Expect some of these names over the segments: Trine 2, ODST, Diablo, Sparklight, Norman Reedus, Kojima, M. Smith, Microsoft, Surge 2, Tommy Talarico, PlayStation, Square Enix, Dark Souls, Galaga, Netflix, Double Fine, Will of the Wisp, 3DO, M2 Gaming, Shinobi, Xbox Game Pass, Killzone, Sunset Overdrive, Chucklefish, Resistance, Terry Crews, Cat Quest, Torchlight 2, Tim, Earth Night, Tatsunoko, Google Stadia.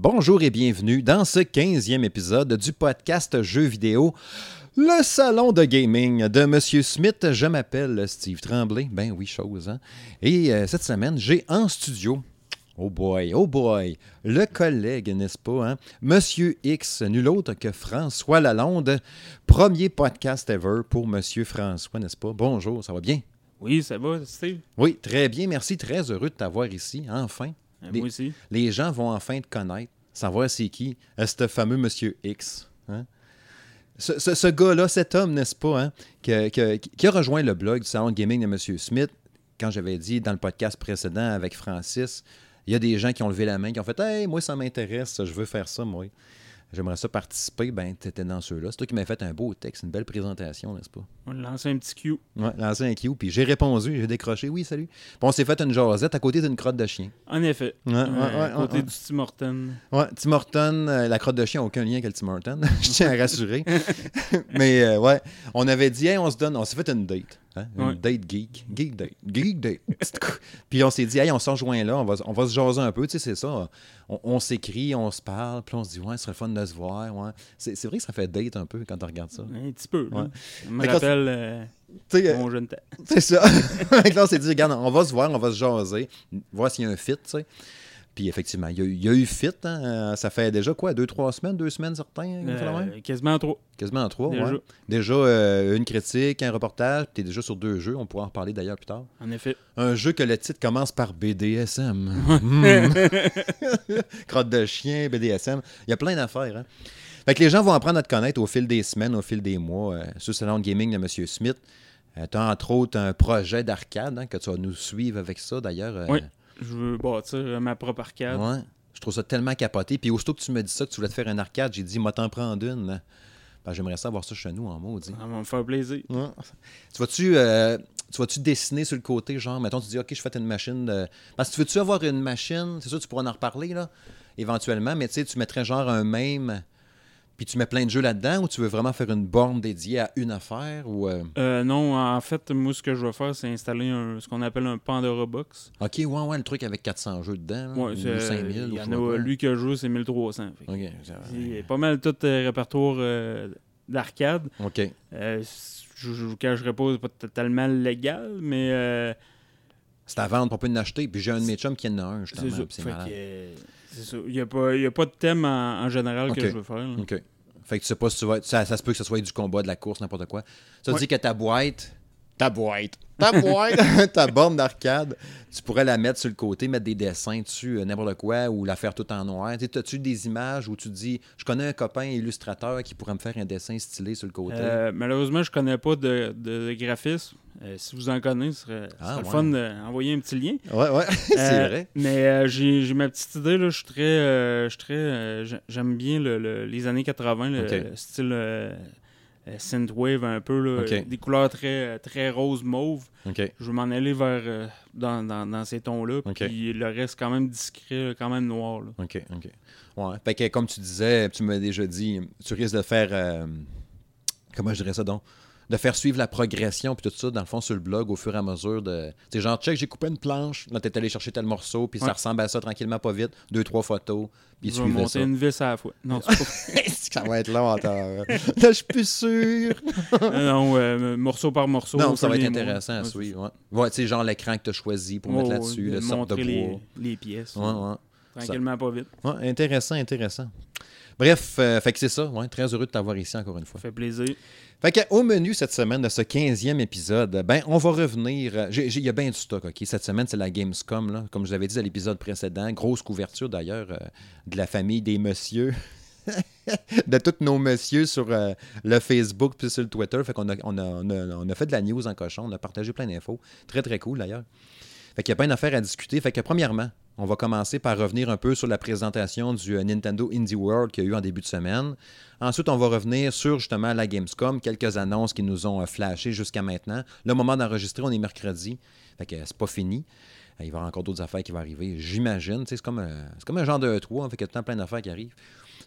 Bonjour et bienvenue dans ce 15e épisode du podcast Jeux vidéo, le salon de gaming de M. Smith. Je m'appelle Steve Tremblay, ben oui, chose, hein? Et cette semaine, j'ai en studio, oh boy, le collègue, n'est-ce pas, hein? Monsieur X, nul autre que François Lalonde, premier podcast ever pour Monsieur François, n'est-ce pas? Bonjour, ça va bien? Oui, ça va, Steve? Oui, très bien, merci, très heureux de t'avoir ici, enfin. Moi aussi. Les gens vont enfin te connaître, savoir c'est qui, ce fameux monsieur X. Hein? Ce gars-là, cet homme, n'est-ce pas, hein, qui a rejoint le blog du salon de gaming de M. Smith, quand j'avais dit dans le podcast précédent avec Francis, il y a des gens qui ont levé la main, qui ont fait « Hey, moi ça m'intéresse, je veux faire ça, moi. J'aimerais ça participer. » Ben, t'étais dans ceux-là. C'est toi qui m'as fait un beau texte, une belle présentation, n'est-ce pas? On a lancé un petit Q. Oui, lancé un Q, puis j'ai répondu, j'ai décroché. Oui, salut. Puis on s'est fait une jasette à côté d'une crotte de chien. En effet. Ouais, à côté du Tim Horton. Oui, Tim Horton, la crotte de chien n'a aucun lien avec le Tim Horton. Je tiens à rassurer. Mais ouais, on avait dit, hey, on se donne, on s'est fait une date. Hein? Une date geek. Geek date. Puis on s'est dit, hey, on s'en rejoint là, on va se jaser un peu, tu sais, c'est ça. On s'écrit, on se parle, puis on se dit, ouais, ce serait fun de se voir. Ouais. C'est vrai que ça fait date un peu quand on regarde ça. Un petit peu. Ouais. Ça me rappelle mon jeune temps. C'est ça. Là, on s'est dit, regarde, on va se voir, on va se jaser, voir s'il y a un fit, tu sais. Puis effectivement, il y a eu fit. Hein? Ça fait déjà quoi? 2-3 semaines? 2 semaines certains? Quasiment 3. Quasiment 3, déjà. Ouais. Déjà une critique, un reportage. T'es déjà sur 2 jeux. On pourra en reparler d'ailleurs plus tard. En effet. Un jeu que le titre commence par BDSM. Crotte de chien, BDSM. Il y a plein d'affaires. Hein? Fait que les gens vont apprendre à te connaître au fil des semaines, au fil des mois. Sur le salon de gaming de M. Smith. Tu as entre autres un projet d'arcade hein, que tu vas nous suivre avec ça d'ailleurs. Oui. Je veux bâtir ma propre arcade. Ouais. Je trouve ça tellement capoté. Puis aussitôt que tu me dis ça, que tu voulais te faire une arcade, j'ai dit, moi t'en prendre une. Ben, j'aimerais ça avoir ça chez nous en maudit. Ça va me faire plaisir. Ouais. Tu vas-tu dessiner sur le côté, genre, mettons, tu dis, OK, je fais une machine. Parce que tu veux-tu avoir une machine, c'est sûr, tu pourras en reparler, là, éventuellement, mais tu sais, tu mettrais genre un meme, puis tu mets plein de jeux là-dedans, ou tu veux vraiment faire une borne dédiée à une affaire, ou... Non, en fait, moi, ce que je vais faire, c'est installer ce qu'on appelle un Pandora Box. OK, ouais, le truc avec 400 jeux dedans, ouais, ou 5000, ou quoi. Lui que je joue, c'est 1300. Fait. OK. Il y a pas mal tout répertoire d'arcade. OK. Je ne cacherai pas, c'est pas totalement légal, mais... c'est à vendre, on peut en acheter, puis j'ai un de mes chums qui en a un, justement, c'est malade. C'est ça. Il n'y a pas de thème en général que je veux faire. Là. OK. Fait que tu sais pas si tu vas... Ça se peut que ce soit du combat, de la course, n'importe quoi. Ça veut dire que ta boîte, ta borne d'arcade, tu pourrais la mettre sur le côté, mettre des dessins dessus, n'importe quoi, ou la faire tout en noir. As-tu des images où tu dis, je connais un copain illustrateur qui pourrait me faire un dessin stylé sur le côté? Malheureusement, je connais pas de graphisme. Si vous en connaissez, ce serait le fun d'envoyer un petit lien. Oui, c'est vrai. Mais j'ai ma petite idée. Là, je suis très j'aime bien les années 80, le style synthwave un peu. Là, des couleurs très, très rose mauve. Okay. Je veux m'en aller vers dans ces tons-là. Puis le reste quand même discret, quand même noir. Là. OK. Ouais. Fait que comme tu disais, tu m'as déjà dit, tu risques de faire... comment je dirais ça donc? De faire suivre la progression, puis tout ça, dans le fond, sur le blog, au fur et à mesure de... Tu sais, genre, check, j'ai coupé une planche, là, t'es allé chercher tel morceau, puis ça ressemble à ça tranquillement, pas vite, 2-3 photos, puis tu suivais ça. Une vis à la fois. Non, c'est pas... Ça va être long, attends. Là, je suis plus sûr. non, morceau par morceau. Non, ça va être intéressant à suivre. Ouais, tu sais, genre l'écran que t'as choisi pour mettre là-dessus, le sorte de bois. Les pièces. Ouais. Tranquillement, pas vite. Ouais, intéressant. Bref, fait que c'est ça. Ouais, très heureux de t'avoir ici encore une fois. Ça fait plaisir. Fait qu'au menu cette semaine de ce 15e épisode, ben on va revenir... Il y a bien du stock, OK? Cette semaine, c'est la Gamescom, là, comme je vous avais dit à l'épisode précédent. Grosse couverture, d'ailleurs, de la famille des messieurs, de tous nos messieurs sur le Facebook puis sur le Twitter. Fait qu'on on a fait de la news en cochon. On a partagé plein d'infos. Très, très cool, d'ailleurs. Fait qu'il y a plein d'affaires à discuter. Fait que premièrement, on va commencer par revenir un peu sur la présentation du Nintendo Indie World qu'il y a eu en début de semaine. Ensuite, on va revenir sur justement la Gamescom, quelques annonces qui nous ont flashé jusqu'à maintenant. Le moment d'enregistrer, on est mercredi, fait que c'est pas fini. Il va y avoir encore d'autres affaires qui vont arriver, j'imagine. T'sais, c'est comme un genre de E3, hein, fait qu'il y a tout le temps plein d'affaires qui arrivent.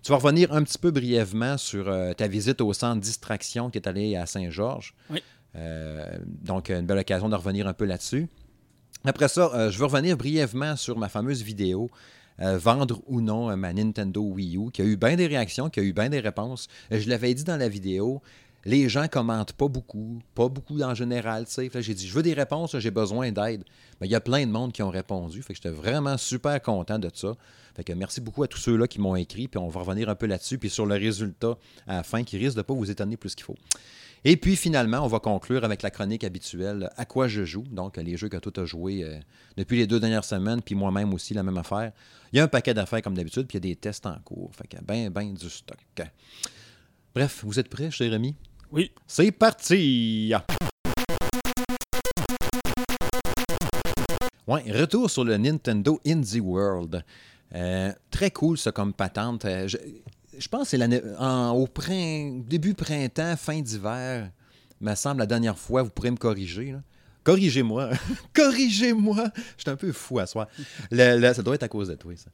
Tu vas revenir un petit peu brièvement sur ta visite au centre Distraction qui est allé à Saint-Georges. Oui. Donc, une belle occasion de revenir un peu là-dessus. Après ça, je veux revenir brièvement sur ma fameuse vidéo vendre ou non ma Nintendo Wii U, qui a eu bien des réactions, qui a eu bien des réponses. Je l'avais dit dans la vidéo, les gens commentent pas beaucoup en général. T'sais. Fait que j'ai dit, je veux des réponses, j'ai besoin d'aide. Mais il y a plein de monde qui ont répondu. Fait que j'étais vraiment super content de ça. Fait que merci beaucoup à tous ceux-là qui m'ont écrit. Puis on va revenir un peu là-dessus. Puis sur le résultat à la fin qui risque de ne pas vous étonner plus qu'il faut. Et puis finalement, on va conclure avec la chronique habituelle à quoi je joue. Donc les jeux que toi t'as joué depuis les 2 dernières semaines. Puis moi-même aussi, la même affaire. Il y a un paquet d'affaires comme d'habitude. Puis il y a des tests en cours. Fait que ben du stock. Bref, vous êtes prêts, cher ami? Oui. C'est parti! Ouais, retour sur le Nintendo Indie World. Très cool, ça, comme patente. Je pense que c'est début printemps, fin d'hiver, me semble, la dernière fois. Vous pourrez me corriger, là. Corrigez-moi. Je suis un peu fou à soir. Ça doit être à cause de toi, ça.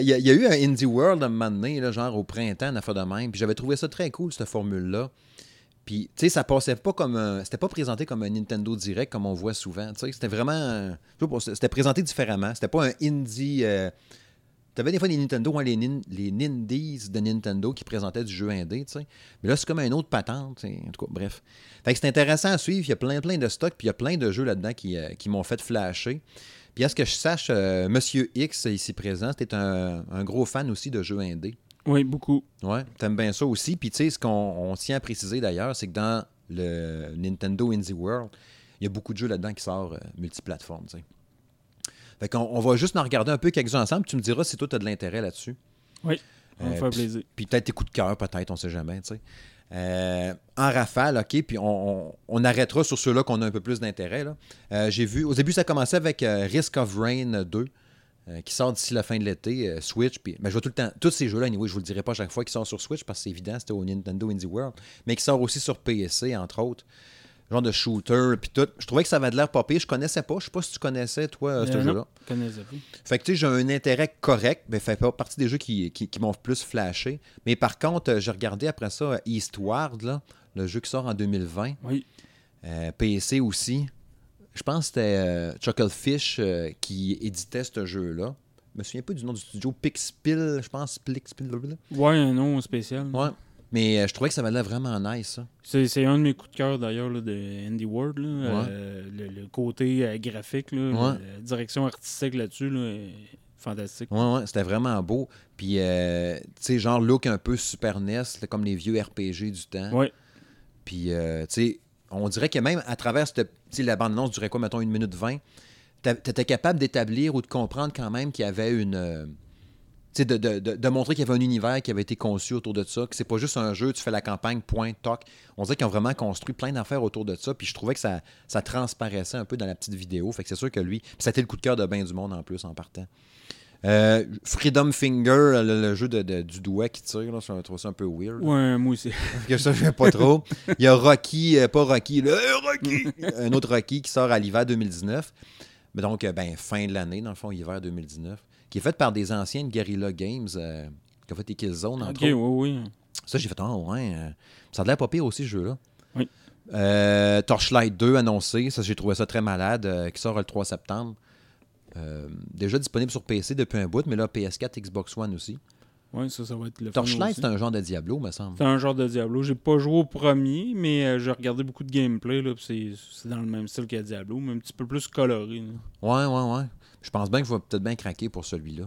Il y a eu un Indie World à un moment donné, là, genre au printemps, une affaire de même. Puis j'avais trouvé ça très cool, cette formule-là. Puis, tu sais, ça passait pas comme c'était pas présenté comme un Nintendo Direct, comme on voit souvent. Tu sais, c'était vraiment... C'était présenté différemment. C'était pas un Indie... T'avais des fois des Nintendo, hein, les Nindies de Nintendo qui présentaient du jeu indé, tu sais. Mais là, c'est comme une autre patente, t'sais. En tout cas, bref. Fait que c'est intéressant à suivre. Il y a plein de stocks, puis il y a plein de jeux là-dedans qui m'ont fait flasher. Puis à ce que je sache, Monsieur X, ici présent, t'es un gros fan aussi de jeux indés. Oui, beaucoup. Oui, t'aimes bien ça aussi. Puis tu sais, ce qu'on tient à préciser d'ailleurs, c'est que dans le Nintendo Indie World, il y a beaucoup de jeux là-dedans qui sortent multiplateformes, tu sais. Fait qu'on va juste en regarder un peu quelques-uns ensemble. Tu me diras si toi, tu as de l'intérêt là-dessus. Oui, ça me fait plaisir. Puis peut-être tes coups de cœur, peut-être, on ne sait jamais, tu sais. En rafale, OK, puis on arrêtera sur ceux-là qu'on a un peu plus d'intérêt, là. J'ai vu, au début, ça commençait avec Risk of Rain 2, qui sort d'ici la fin de l'été, Switch. Puis, ben, je vois tout le temps, tous ces jeux-là, anyway, je ne vous le dirai pas à chaque fois, qui sortent sur Switch, parce que c'est évident, c'était au Nintendo Indie World, mais qui sort aussi sur PSC, entre autres. Genre de shooter, puis tout. Je trouvais que ça avait de l'air pas pire. Je connaissais pas. Je sais pas si tu connaissais, toi, ce jeu-là. Je connaissais pas. Fait que, tu sais, j'ai un intérêt correct. Mais fait pas partie des jeux qui m'ont plus flashé. Mais par contre, j'ai regardé après ça Eastward, là, le jeu qui sort en 2020. Oui. PC aussi. Je pense que c'était Chucklefish qui éditait ce jeu-là. Je me souviens pas du nom du studio. Pixpil, je pense. Pixpil. Ouais, un nom spécial. Ouais. Mais je trouvais que ça valait vraiment nice, ça. C'est un de mes coups de cœur, d'ailleurs, là, de Indie World. Là. Ouais. Le côté graphique, là, ouais. La direction artistique là-dessus, là, est fantastique. Oui, c'était vraiment beau. Puis, tu sais, genre look un peu Super NES, là, comme les vieux RPG du temps. Oui. Puis, tu sais, on dirait que même à travers la bande-annonce durait quoi, mettons, 1 minute 20, t'étais capable d'établir ou de comprendre quand même qu'il y avait une... De montrer qu'il y avait un univers qui avait été conçu autour de ça, que c'est pas juste un jeu, tu fais la campagne, point, toc. On dirait qu'ils ont vraiment construit plein d'affaires autour de ça, puis je trouvais que ça transparaissait un peu dans la petite vidéo. Fait que c'est sûr que lui, puis ça a été le coup de cœur de bien du monde en plus en partant. Freedom Finger, le jeu du doigt qui tire, là, je trouve ça un peu weird. Ouais, moi aussi. Que ça, je n'aime pas trop. Il y a Rocky, un autre Rocky qui sort à l'hiver 2019. Mais donc, fin de l'année, dans le fond, hiver 2019. Qui est faite par des anciennes Guerrilla Games qui ont fait des Killzone, entre autres. Oui. Ça, j'ai fait « Oh, ouais. » Ça a l'air pas pire aussi, ce jeu-là. Oui. Torchlight 2 annoncé. Ça, j'ai trouvé ça très malade, qui sort le 3 septembre. Déjà disponible sur PC depuis un bout, mais là, PS4, Xbox One aussi. Oui, ça va être le Torchlight, c'est un genre de Diablo, me semble. C'est un genre de Diablo. J'ai pas joué au premier, mais j'ai regardé beaucoup de gameplay, là, puis c'est dans le même style que Diablo, mais un petit peu plus coloré. Ouais. Je pense bien que je vais peut-être bien craquer pour celui-là.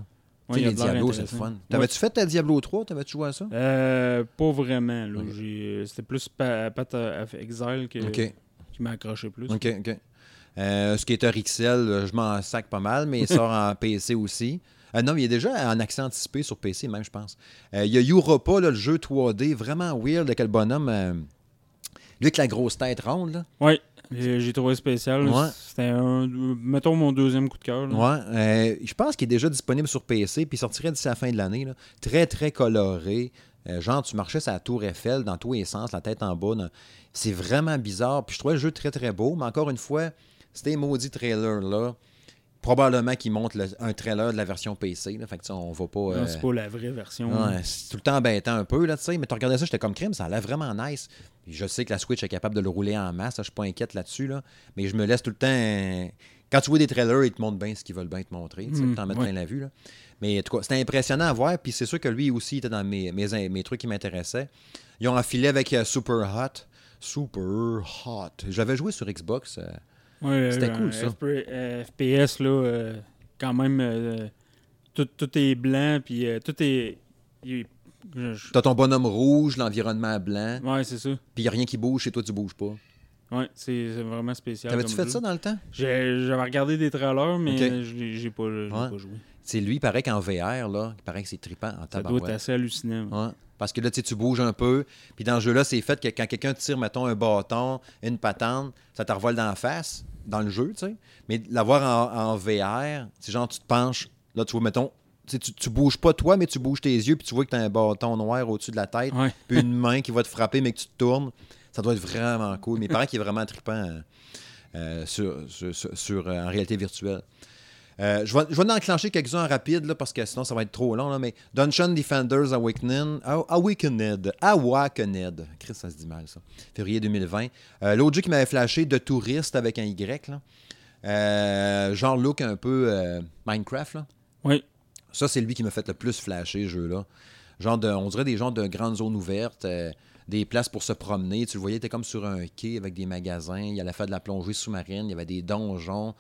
Ouais, tu sais, les Diablo, c'est le fun. T'avais-tu fait ta Diablo 3? T'avais-tu joué à ça? Pas vraiment. Là. Okay. C'était plus Path of Exile qui m'a accroché plus. OK. Ce qui est un Rixel, je m'en sac pas mal, mais il sort en PC aussi. Non, mais il est déjà en accès anticipé sur PC même, je pense. Il y a Europa, là, le jeu 3D, vraiment weird, quel bonhomme. Lui avec la grosse tête ronde, là. Oui. J'ai trouvé spécial. Ouais. C'était mettons mon deuxième coup de cœur. Ouais. Je pense qu'il est déjà disponible sur PC puis il sortirait d'ici la fin de l'année. Là. Très, très coloré. Genre, tu marchais sur la tour Eiffel dans tous les sens, la tête en bas. Là. C'est vraiment bizarre. Puis je trouvais le jeu très, très beau. Mais encore une fois, c'était maudit trailer-là. Probablement qu'ils montent un trailer de la version PC. Là. Fait que on va pas... Non, c'est pas la vraie version. Ouais, c'est tout le temps embêtant un peu. Là, mais tu regardais ça, j'étais comme crime. Ça a l'air vraiment nice. Je sais que la Switch est capable de le rouler en masse, je ne suis pas inquiète là-dessus, là, mais je me laisse tout le temps Quand tu vois des trailers, ils te montrent bien ce qu'ils veulent bien te montrer. Ils t'en mettent plein la vue. Là. Mais en tout cas, c'était impressionnant à voir. Puis c'est sûr que lui aussi, il était dans mes trucs qui m'intéressaient. Ils ont enfilé avec Super Hot. J'avais joué sur Xbox. C'était cool, ça. FPS, là, quand même, tout est blanc. Puis tout est... T'as ton bonhomme rouge, l'environnement blanc. Ouais, c'est ça. Puis il n'y a rien qui bouge et toi, tu bouges pas. Oui, c'est vraiment spécial. T'avais-tu fait ça dans le temps? J'avais regardé des trailers, mais j'ai pas joué. C'est lui, il paraît qu'en VR, là, il paraît que c'est trippant en tabarouette. Ça doit être assez hallucinant. Ouais. Parce que là, tu bouges un peu. Puis dans ce jeu-là, c'est fait que quand quelqu'un tire, mettons, un bâton, une patente, ça te revole dans la face, dans le jeu, tu sais. Mais l'avoir en VR, c'est genre, tu te penches, là, tu vois, mettons, tu bouges pas toi, mais tu bouges tes yeux, puis tu vois que t'as un bâton noir au-dessus de la tête, puis une main qui va te frapper, mais que tu te tournes. Ça doit être vraiment cool. Mais il paraît qu'il est vraiment trippant en réalité virtuelle. Je vais en enclencher quelques-uns en rapide, là, parce que sinon, ça va être trop long. Là, mais Dungeon Defenders Awakened. Chris, ça se dit mal, ça. Février 2020. L'autre jeu qui m'avait flashé, de touriste avec un Y. Là. Genre look un peu Minecraft. Là. Oui. Ça, c'est lui qui m'a fait le plus flasher, ce jeu-là. Genre on dirait des genres de grandes zones ouvertes. Des places pour se promener. Tu le voyais, t'es comme sur un quai avec des magasins. Il allait faire de la plongée sous-marine. Il y avait des donjons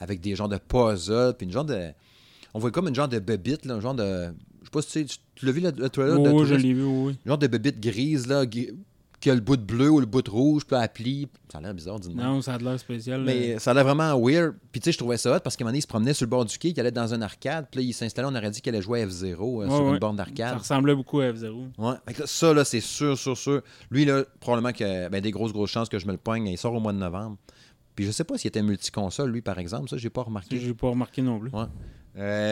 avec des genres de puzzles. Puis une genre de... On voit comme une genre de bébite, là, un genre de... Je sais pas si tu l'as vu, le trailer? Oui, je l'ai vu, oui. Une genre de bébite grise, là, qui a le bout de bleu ou le bout de rouge, puis elle plie. Ça a l'air bizarre, dis-moi. Non, ça a l'air spécial. Mais ça a l'air vraiment weird. Puis tu sais, je trouvais ça hot parce qu'à un moment donné, il se promenait sur le bord du quai, il allait dans une arcade, puis là, il s'installait, on aurait dit qu'il allait jouer à F-Zero sur une borne d'arcade. Ça ressemblait beaucoup à F-Zero. Ouais. Ça, là, c'est sûr. Lui, là, probablement que des grosses chances que je me le poigne. Il sort au mois de novembre. Puis je sais pas s'il était multiconsole, lui, par exemple. Ça, j'ai pas remarqué. J'ai pas remarqué non plus. Ouais.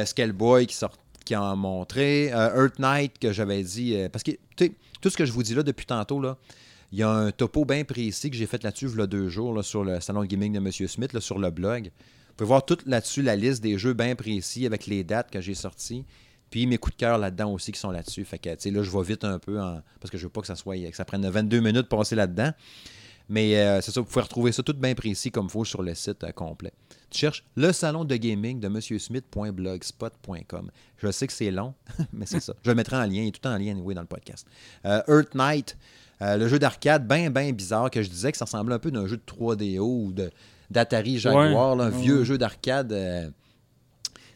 Scaleboy qui en a montré. Earth Night, que j'avais dit. Parce que, tu sais, tout ce que je vous dis là depuis tantôt, là, il y a un topo bien précis que j'ai fait là-dessus il y a 2 jours là, sur le salon de gaming de M. Smith, là, sur le blog. Vous pouvez voir tout là-dessus, la liste des jeux bien précis avec les dates que j'ai sorties. Puis mes coups de cœur là-dedans aussi qui sont là-dessus. Fait que, tu sais, là, je vais vite un peu parce que je veux pas que ça prenne 22 minutes pour passer là-dedans. Mais c'est ça, vous pouvez retrouver ça tout bien précis comme il faut sur le site complet. Tu cherches le salon de gaming de monsieurSmith.blogspot.com. Je sais que c'est long, mais c'est ça. Je le mettrai en lien, il est tout en lien anyway, dans le podcast. Earth Night, le jeu d'arcade bien bizarre que je disais que ça ressemblait un peu d'un jeu de 3DO ou d'Atari Jaguar, là, un vieux jeu d'arcade.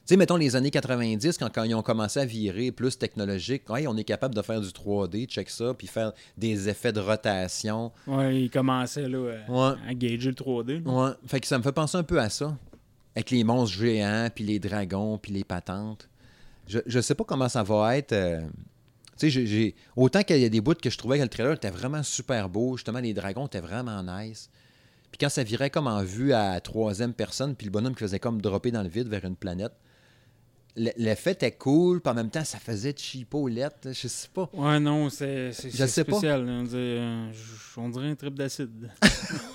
Tu sais, mettons les années 90, quand ils ont commencé à virer plus technologique, on est capable de faire du 3D, check ça, puis faire des effets de rotation. Oui, ils commençaient là, à gager le 3D. Oui, fait que ça me fait penser un peu à ça, avec les monstres géants, puis les dragons, puis les patentes. Je sais pas comment ça va être. Tu sais, autant qu'il y a des bouts que je trouvais que le trailer était vraiment super beau, justement, les dragons étaient vraiment nice. Puis quand ça virait comme en vue à 3e personne, puis le bonhomme qui faisait comme dropper dans le vide vers une planète, l'effet était cool, puis en même temps, ça faisait cheapolette, je sais pas. Ouais, non, c'est spécial. On dirait un trip d'acide.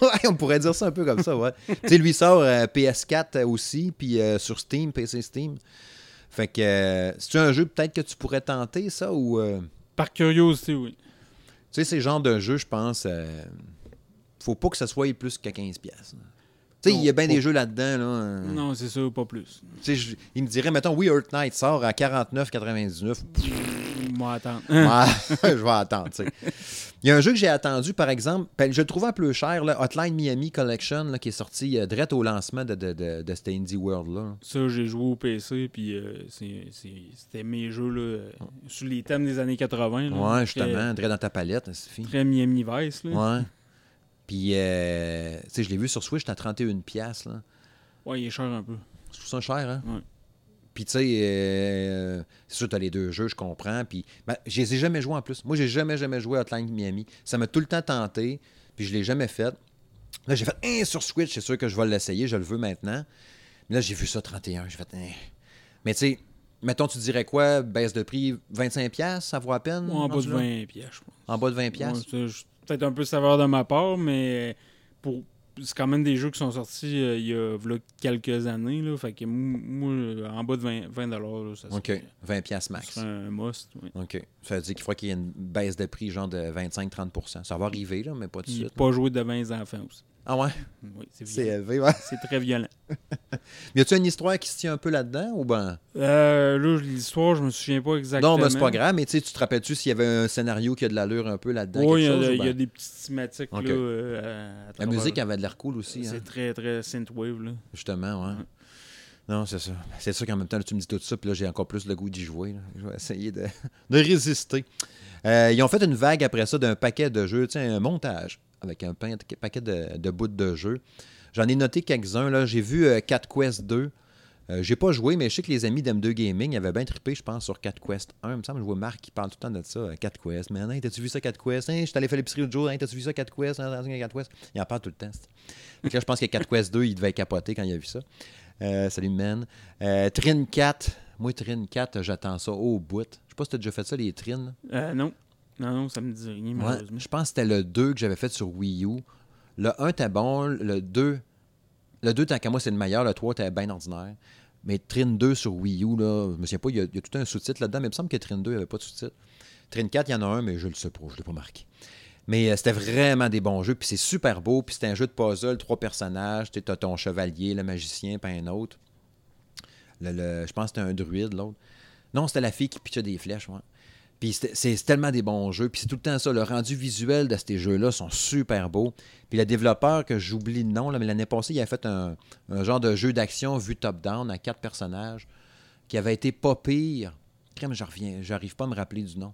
Ouais, on pourrait dire ça un peu comme ça, ouais. Tu sais, lui sort PS4 aussi, puis sur Steam, PC Steam. Fait que, c'est-tu un jeu peut-être que tu pourrais tenter, ça, ou... Par curiosité, oui. Tu sais, c'est le genre de jeu, je pense, faut pas que ça soit plus que 15$. Tu sais, il y a bien des jeux là-dedans. Là. Non, c'est sûr, pas plus. Tu sais, il me dirait, mettons, oui, Earth Night sort à 49,99. Moi, attendre. Je vais attendre, tu sais. Il y a un jeu que j'ai attendu, par exemple, je le trouvais un peu cher, là, Hotline Miami Collection, là, qui est sorti direct au lancement de cet Indie World. Là. Ça, j'ai joué au PC, puis c'était mes jeux là, sur les thèmes des années 80. Là, ouais, justement, direct dans ta palette, là, c'est fini. Très Miami Vice. Là. Ouais. Puis, tu sais, je l'ai vu sur Switch, à 31$. Là. Ouais, il est cher un peu. Je trouve ça cher, hein? Ouais. Puis, tu sais, c'est sûr, t'as les 2 jeux, je comprends. Puis, je les ai jamais joués en plus. Moi, j'ai jamais joué à Hotline Miami. Ça m'a tout le temps tenté, puis je l'ai jamais fait. Là, j'ai fait, sur Switch, c'est sûr que je vais l'essayer, je le veux maintenant. Mais là, j'ai vu ça, 31$. J'ai fait, Mais, tu sais, mettons, tu dirais quoi? Baisse de prix, 25$, ça vaut à peine? Ouais, en bas de 20$, je pense. En bas de 20$? Ouais, peut-être un peu saveur de ma part, mais c'est quand même des jeux qui sont sortis il y a quelques années. Là, fait que moi, en bas de 20$, là, ça serait... OK, 20$ max. C'est un must, oui. OK. Ça veut dire qu'il faudrait qu'il y ait une baisse de prix genre de 25-30%. Ça va arriver, là, mais pas tout de suite. Pas jouer devant les enfants aussi. Ah ouais? Oui, c'est élevé, ouais. C'est très violent. Y a-tu une histoire qui se tient un peu là-dedans ou ben? Là, l'histoire, je me souviens pas exactement. Non, ben c'est pas grave, mais tu te rappelles-tu s'il y avait un scénario qui a de l'allure un peu là-dedans? Oui, il y a des petites thématiques. Okay. Là, la musique avait de l'air cool aussi. C'est hein? Très, très synthwave. Là. Justement, ouais. Non, c'est ça. C'est sûr qu'en même temps, là, tu me dis tout ça, puis là, j'ai encore plus le goût d'y jouer. Là. Je vais essayer de résister. Ils ont fait une vague après ça d'un paquet de jeux, un montage avec un paquet de bouts de jeux. J'en ai noté quelques-uns. Là. J'ai vu Cat Quest 2. J'ai pas joué, mais je sais que les amis d'M2 Gaming avaient bien trippé, je pense, sur Cat Quest 1. Il me semble que je vois Marc qui parle tout le temps de ça. Cat Quest. Mais hein, t'as-tu vu ça, Cat Quest? Hein, je suis allé faire l'épicerie l'autre jour. Hein, t'as-tu vu ça, Cat Quest? Hein, Cat Quest? Il en parle tout le temps. Donc là, je pense que Cat Quest 2, il devait capoter quand il a vu ça. Salut, man. Trine 4. Moi, Trine 4, j'attends ça au bout. Je sais pas si t'as déjà fait ça, les Trines. Non, ça me dit rien, malheureusement. Ouais, je pense que c'était le 2 que j'avais fait sur Wii U. Le 1, t'es bon. Le 2, tant qu'à moi, c'est le meilleur. Le 3, t'es bien ordinaire. Mais Trine 2 sur Wii U, là, je me souviens pas, il y a tout un sous-titre là-dedans, mais il me semble que Trine 2, il n'y avait pas de sous-titre. Trine 4, il y en a un, mais je le sais pas, je l'ai pas marqué. Mais c'était vraiment des bons jeux, puis c'est super beau, puis c'était un jeu de puzzle, 3 personnages, tu as ton chevalier, le magicien, puis un autre. Je pense que c'était un druide, l'autre. Non, c'était la fille qui pitchait des flèches, ouais. Puis c'est tellement des bons jeux, puis c'est tout le temps ça, le rendu visuel de ces jeux-là sont super beaux. Puis le développeur, que j'oublie le nom, là, mais l'année passée, il a fait un genre de jeu d'action vu top-down à 4 personnages, qui avait été pas pire. Crème, j'arrive pas à me rappeler du nom.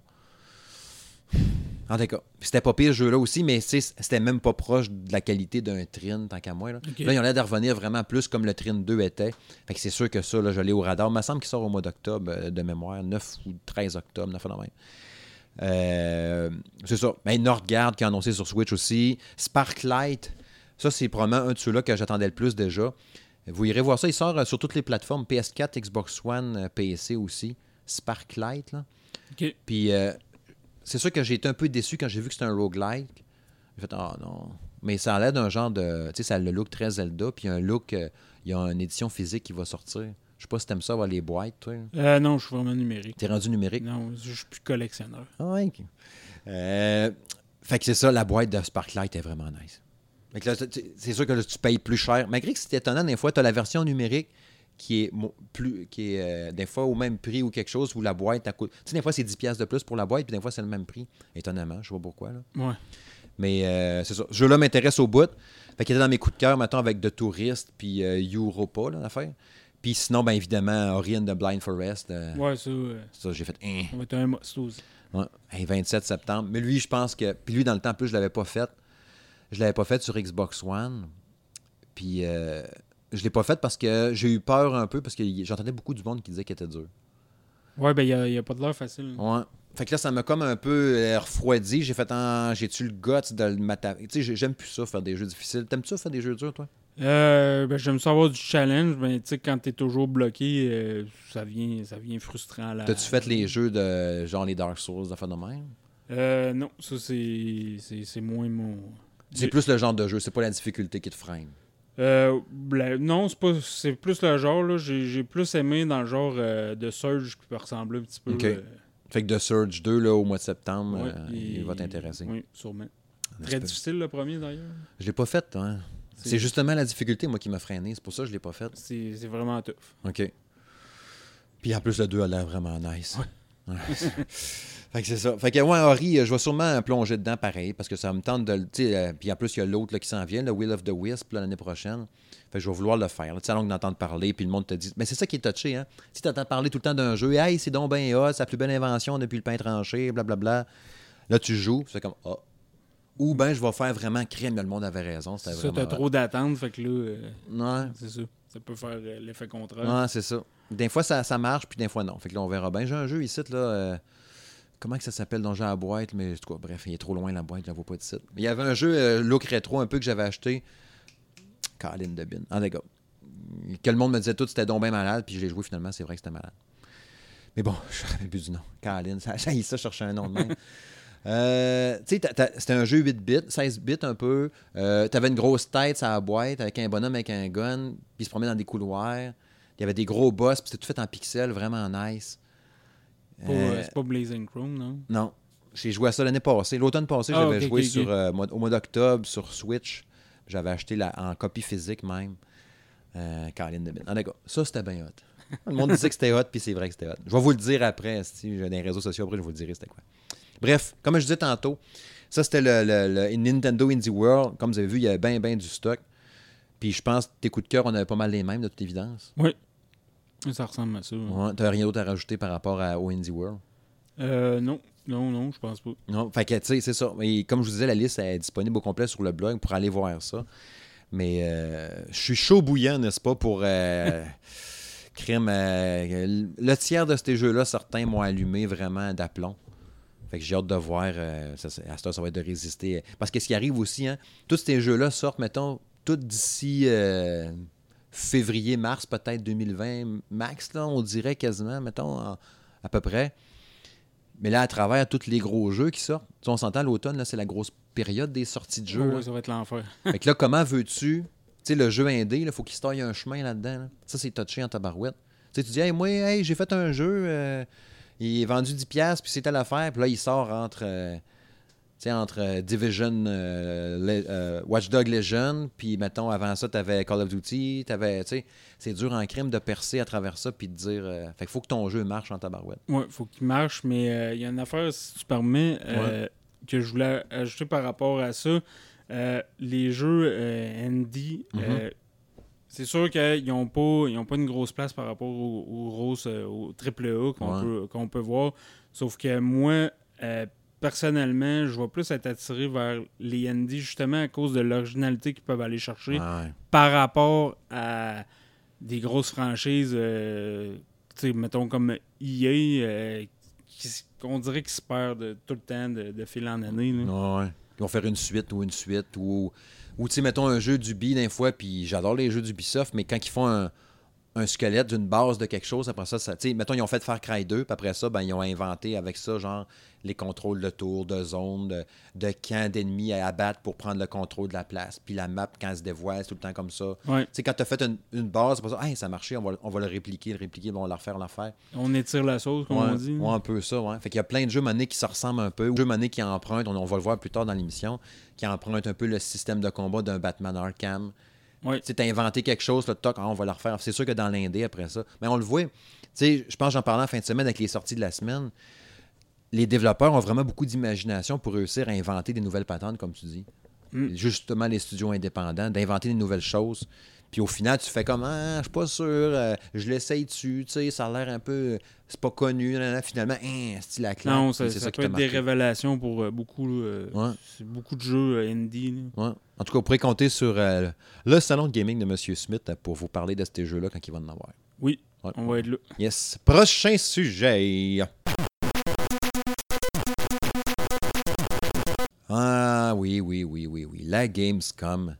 En tout cas, c'était pas pire ce jeu-là aussi, mais c'était même pas proche de la qualité d'un Trine, tant qu'à moi. Là, okay. Là ils ont l'air de revenir vraiment plus comme le Trine 2 était. Fait que c'est sûr que ça, là, je l'ai au radar. Il me semble qu'il sort au mois d'octobre, de mémoire, 9 ou 13 octobre, 9 novembre. C'est ça. Ben, Nordgard qui a annoncé sur Switch aussi. Sparklight, ça c'est probablement un de ceux-là que j'attendais le plus déjà. Vous irez voir ça, il sort sur toutes les plateformes, PS4, Xbox One, PC aussi. Sparklight, là. Okay. Puis... c'est sûr que j'ai été un peu déçu quand j'ai vu que c'était un roguelike. J'ai fait « Ah non ». Mais ça a l'air d'un genre de... Tu sais, ça a le look très Zelda, puis un look... Il y a une édition physique qui va sortir. Je sais pas si t'aimes ça, avoir les boîtes, toi. Non, je suis vraiment numérique. T'es rendu numérique? Non, je suis plus collectionneur. Ah ouais, okay. Fait que c'est ça, la boîte de Sparklight est vraiment nice. Fait que là, c'est sûr que là, tu payes plus cher. Malgré que c'est étonnant, des fois, t'as la version numérique qui est des fois au même prix ou quelque chose où la boîte à coûte. Tu sais, des fois, c'est 10$ de plus pour la boîte, puis des fois, c'est le même prix. Étonnamment, je sais pas pourquoi. Là. Ouais. Mais c'est ça. Ce jeu-là m'intéresse au bout. Fait qu'il était dans mes coups de cœur, maintenant avec The Tourist, puis Europa, là, l'affaire. Puis sinon, bien évidemment, Ori and the Blind Forest. Ouais, ça. Ça, j'ai fait. On va être un must-lose. Ouais. 27 septembre. Mais lui, je pense que. Puis lui, dans le temps, plus, je l'avais pas fait. Je l'avais pas fait sur Xbox One. Puis. Je l'ai pas fait parce que j'ai eu peur un peu, parce que j'entendais beaucoup du monde qui disait qu'il était dur. Ouais, ben il n'y a pas de l'air facile. Ouais. Fait que là, ça m'a comme un peu refroidi. J'ai fait j'ai-tu le guts de ma table. Tu sais, j'aime plus ça, faire des jeux difficiles. T'aimes-tu ça, faire des jeux durs, toi? Ben j'aime ça avoir du challenge, mais tu sais, quand t'es toujours bloqué, ça vient frustrant. Là. T'as-tu fait les jeux de genre les Dark Souls, de phénomène? Non, ça c'est moins mon... C'est plus le genre de jeu, c'est pas la difficulté qui te freine. Non, c'est plus le genre. Là, j'ai plus aimé dans le genre de Surge qui peut ressembler un petit peu. Okay. Fait que The Surge 2, là, au mois de septembre, ouais, il va t'intéresser. Oui, sûrement. Très difficile le premier, d'ailleurs. Je l'ai pas fait. Hein? C'est justement la difficulté, moi, qui m'a freiné. C'est pour ça que je l'ai pas fait. C'est vraiment tough. OK. Puis en plus, le 2 a l'air vraiment nice. Ouais. Fait que c'est ça. Fait que, ouais, Ori, je vais sûrement plonger dedans pareil, parce que ça me tente de... puis en plus, il y a l'autre là, qui s'en vient, le Will of the Wisp, là, l'année prochaine. Fait que je vais vouloir le faire. Tu sais, alors qu'on entend parler, puis le monde te dit... Mais c'est ça qui est touché, hein. Si t'entends parler tout le temps d'un jeu, « Hey, c'est donc ben hot, c'est la plus belle invention depuis le pain tranché, blablabla. » Là, tu joues, c'est comme « Ah. » Ou ben je vais faire vraiment crème, le monde avait raison. C'est ça, t'as trop d'attentes, fait que là... ouais. C'est ça. Ça peut faire l'effet contraire. Ouais, c'est ça. Des fois, ça marche, puis des fois, non. Fait que là, on verra bien. J'ai un jeu ici, là... Comment que ça s'appelle dans le jeu à la boîte? Mais en tout cas, bref, il est trop loin la boîte, je la vois pas de site. Il y avait un jeu look rétro un peu que j'avais acheté. Caroline Debine. En dégâts. Que le monde me disait tout, c'était donc bien malade, puis je l'ai joué finalement, c'est vrai que c'était malade. Mais bon, je ne rappelle plus du nom. Caroline, ça y est, ça, je cherchais un nom de même. Tu sais, c'était un jeu 8 bits, 16 bits un peu. T'avais une grosse tête sur la boîte, avec un bonhomme, avec un gun, puis il se promenait dans des couloirs. Il y avait des gros boss, puis c'était tout fait en pixels, vraiment nice. C'est pas Blazing Chrome, non? Non. J'ai joué à ça l'année passée. L'automne passé, j'avais joué sur, au mois d'octobre sur Switch. J'avais acheté en copie physique même, Caroline Debine. En tout cas, ça, c'était bien hot. Le monde disait que c'était hot, puis c'est vrai que c'était hot. Je vais vous le dire après, si j'ai des réseaux sociaux après, je vous le dirai c'était quoi. Bref, comme je disais tantôt, ça, c'était le Nintendo Indie World. Comme vous avez vu, il y avait bien, bien du stock. Puis je pense que tes coups de cœur, on avait pas mal les mêmes, de toute évidence. Oui, ça ressemble à ça. Ouais, t'as rien d'autre à rajouter par rapport au Indie World? Non, je pense pas. Non, fait que, tu sais, c'est ça. Et comme je vous disais, la liste est disponible au complet sur le blog pour aller voir ça. Mais je suis chaud bouillant, n'est-ce pas, pour... crime. Le tiers de ces jeux-là, certains m'ont allumé vraiment d'aplomb. Fait que j'ai hâte de voir. À cette heure, ça va être de résister. Parce que ce qui arrive aussi, hein, tous ces jeux-là sortent, mettons, tous d'ici février, mars, peut-être 2020 max, là, on dirait quasiment, mettons, à peu près. Mais là, à travers tous les gros jeux qui sortent, on s'entend, l'automne, là, c'est la grosse période des sorties de jeux. Oui, ça va être l'enfer. Fait que là, comment veux-tu... Tu sais, le jeu indé, il faut qu'il se taille un chemin là-dedans. Là. Ça, c'est touché en tabarouette. Tu sais, tu dis, hey, moi, hey, j'ai fait un jeu... il est vendu 10$, puis c'est telle affaire. Puis là, il sort entre Division, Watch Dogs Legion, puis mettons, avant ça, t'avais Call of Duty, t'avais, tu sais, c'est dur en crime de percer à travers ça, puis de dire... fait qu'il faut que ton jeu marche en tabarouette. Oui, il faut qu'il marche, mais il y a une affaire, si tu permets, que je voulais ajouter par rapport à ça. Les jeux indie... c'est sûr qu'ils n'ont pas une grosse place par rapport aux triple A qu'on peut voir. Sauf que moi, personnellement, je vais plus être attiré vers les indies justement à cause de l'originalité qu'ils peuvent aller chercher par rapport à des grosses franchises, mettons comme EA, qu'on dirait qu'ils se perdent tout le temps de fil en année. Là. Ouais. Ils vont faire une suite ou... Ou, tu sais, mettons un jeu d'Ubi d'un fois, puis j'adore les jeux d'Ubisoft, mais quand ils font un squelette d'une base de quelque chose, après ça, tu sais, mettons, ils ont fait Far Cry 2, puis après ça, ben, ils ont inventé avec ça, genre, les contrôles de tour, de zone, de camp d'ennemis à abattre pour prendre le contrôle de la place, puis la map, quand elle se dévoile, c'est tout le temps comme ça. Ouais. Tu sais, quand tu as fait une base, après ça, hey, ça a marché, on va le répliquer, bon, on va le refaire. On étire la sauce, comme on dit. Ouais, un peu ça, ouais. Fait qu'il y a plein de jeux manés qui se ressemblent un peu, ou jeux manés qui empruntent, on va le voir plus tard dans l'émission, qui emprunte un peu le système de combat d'un Batman Arkham. Oui. Tu sais, t'as inventé quelque chose, le toc, on va le refaire. C'est sûr que dans l'indé, après ça. Mais on le voit. Tu sais, je pense, j'en parlais en fin de semaine avec les sorties de la semaine. Les développeurs ont vraiment beaucoup d'imagination pour réussir à inventer des nouvelles patentes, comme tu dis. Mm. Justement, les studios indépendants, d'inventer des nouvelles choses. Puis au final, tu fais comme, je suis pas sûr, je l'essaye dessus, tu sais, ça a l'air un peu, c'est pas connu, finalement, c'est la claque. Non, ça peut être des révélations pour beaucoup de jeux indie. Ouais. En tout cas, vous pourrez compter sur le salon de gaming de M. Smith pour vous parler de ces jeux-là quand il va en avoir. Oui, ouais. On va être là. Yes. Prochain sujet. Ah oui, la Gamescom.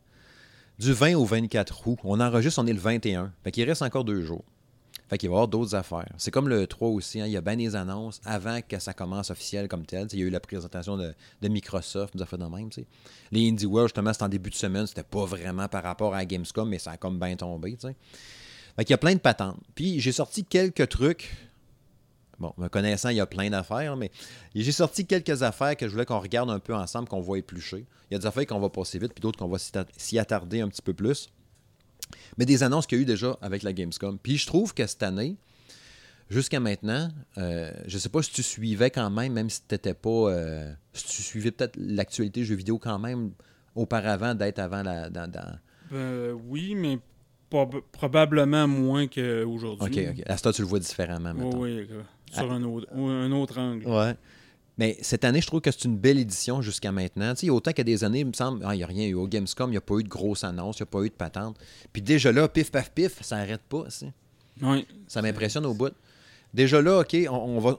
Du 20 au 24 août. On enregistre, on est le 21. Fait qu'il reste encore 2 jours. Fait qu'il va y avoir d'autres affaires. C'est comme le 3 aussi. Hein. Il y a bien des annonces avant que ça commence officiel comme tel. T'sais, il y a eu la présentation de Microsoft, nous a fait de même. T'sais. Les Indie World, justement, c'était en début de semaine. C'était pas vraiment par rapport à la Gamescom, mais ça a comme bien tombé. T'sais. Fait qu'il y a plein de patentes. Puis j'ai sorti quelques trucs. Bon, me connaissant, il y a plein d'affaires, mais j'ai sorti quelques affaires que je voulais qu'on regarde un peu ensemble, qu'on va éplucher. Il y a des affaires qu'on va passer vite, puis d'autres qu'on va s'y attarder un petit peu plus. Mais des annonces qu'il y a eu déjà avec la Gamescom. Puis je trouve que cette année, jusqu'à maintenant, je ne sais pas si tu suivais quand même si tu n'étais pas... si tu suivais peut-être l'actualité jeux vidéo quand même auparavant d'être avant la... oui, mais... probablement moins qu'aujourd'hui. OK. À ce temps, tu le vois différemment maintenant. Oui, sur un autre angle. Oui. Mais cette année, je trouve que c'est une belle édition jusqu'à maintenant. Tu sais, autant qu'il y a des années, il me semble, il n'y a rien eu. Au Gamescom, il n'y a pas eu de grosses annonces, il n'y a pas eu de patente. Puis déjà là, pif, paf, pif, ça n'arrête pas. Oui. Ça m'impressionne au bout. Déjà là, OK,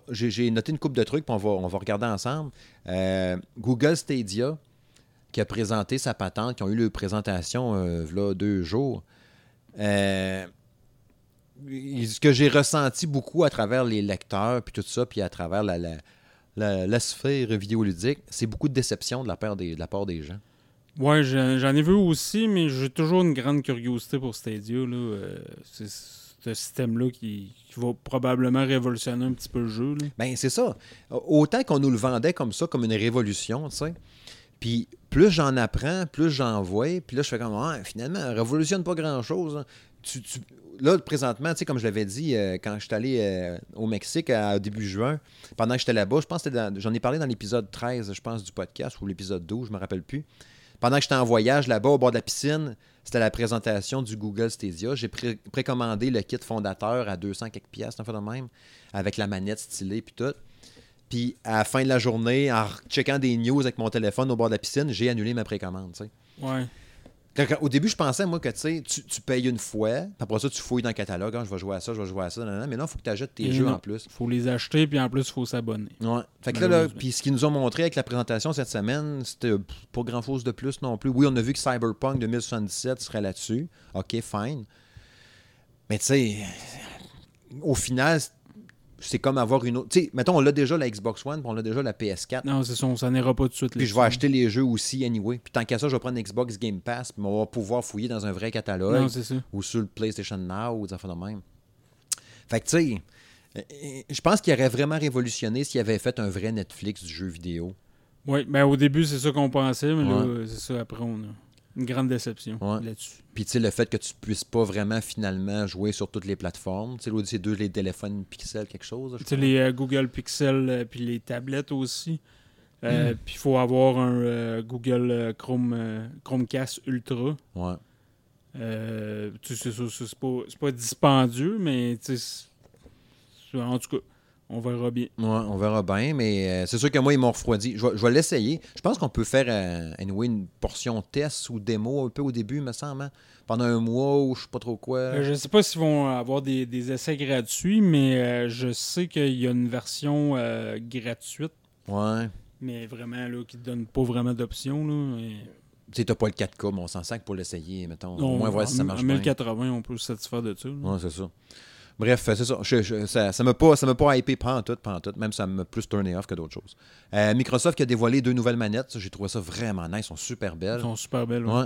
j'ai noté une couple de trucs, puis on va regarder ensemble. Google Stadia, qui a présenté sa patente, qui ont eu leur présentation là 2 jours. Ce que j'ai ressenti beaucoup à travers les lecteurs puis tout ça, puis à travers la sphère vidéoludique, c'est beaucoup de déception de la part des gens. Oui, j'en ai vu aussi, mais j'ai toujours une grande curiosité pour Stadia. Là. C'est ce système-là qui va probablement révolutionner un petit peu le jeu. Là. Ben c'est ça. Autant qu'on nous le vendait comme ça, comme une révolution, tu sais. Puis plus j'en apprends, plus j'en vois. Puis là, je fais comme, ah, finalement, elle révolutionne pas grand-chose. Hein. Là, présentement, tu sais, comme je l'avais dit, quand je suis allé au Mexique au début juin, pendant que j'étais là-bas, je pense que j'en ai parlé dans l'épisode 13, je pense, du podcast, ou l'épisode 12, je me rappelle plus. Pendant que j'étais en voyage là-bas, au bord de la piscine, c'était la présentation du Google Stadia. J'ai précommandé le kit fondateur à 200 quelques piastres, en fait, de même, avec la manette stylée puis tout. Puis à la fin de la journée, en checkant des news avec mon téléphone au bord de la piscine, j'ai annulé ma précommande, tu sais. Ouais. Au début, je pensais, moi, que tu payes une fois, puis après ça, tu fouilles dans le catalogue, hein, je vais jouer à ça, je vais jouer à ça, mais non, il faut que tu achètes tes jeux en plus. Il faut les acheter, puis en plus, il faut s'abonner. Ouais. Fait que là, puis ce qu'ils nous ont montré avec la présentation cette semaine, c'était pas grand-chose de plus non plus. Oui, on a vu que Cyberpunk 2077 serait là-dessus. OK, fine. Mais tu sais, au final, c'est comme avoir une autre... Tu sais, mettons, on l'a déjà la Xbox One, puis on l'a déjà la PS4. Non, c'est ça, on s'en ira pas tout de suite. Puis je vais acheter les jeux aussi, anyway. Puis tant qu'à ça, je vais prendre Xbox Game Pass, puis on va pouvoir fouiller dans un vrai catalogue. Non, c'est ça. Ou sur le PlayStation Now, ou des affaires de même. Fait que, tu sais, je pense qu'il aurait vraiment révolutionné s'il avait fait un vrai Netflix du jeu vidéo. Oui, bien au début, c'est ça qu'on pensait, mais là, c'est ça, après, on a... une grande déception là-dessus. Puis tu sais, le fait que tu puisses pas vraiment finalement jouer sur toutes les plateformes. Tu sais, l'autre, c'est deux, les téléphones Pixel, quelque chose. Tu sais, les Google Pixel, puis les tablettes aussi. Puis il faut avoir un Google Chromecast Ultra. Ouais. Tu sais, c'est pas dispendieux, mais tu sais, en tout cas, on verra bien. Ouais, on verra bien, mais c'est sûr que moi, ils m'ont refroidi. Je vais l'essayer. Je pense qu'on peut faire anyway, une portion test ou démo un peu au début, me semble. Hein? Pendant un mois ou je sais pas trop quoi. Je sais pas s'ils vont avoir des essais gratuits, mais je sais qu'il y a une version gratuite. Ouais. Mais vraiment, là, qui te donne pas vraiment d'options, là. Mais... Tu sais, t'as pas le 4K, mais on s'en sert pour l'essayer, mettons. Au moins, voir si ça marche bien. En 1080, on peut se satisfaire de ça. Là. Ouais, c'est ça. Bref, c'est ça. Ça m'a pas hypé pantoute. Même ça m'a plus turné off que d'autres choses. Microsoft qui a dévoilé deux nouvelles manettes. Ça, j'ai trouvé ça vraiment nice. Elles sont super belles. Elles sont super belles, oui. Ouais.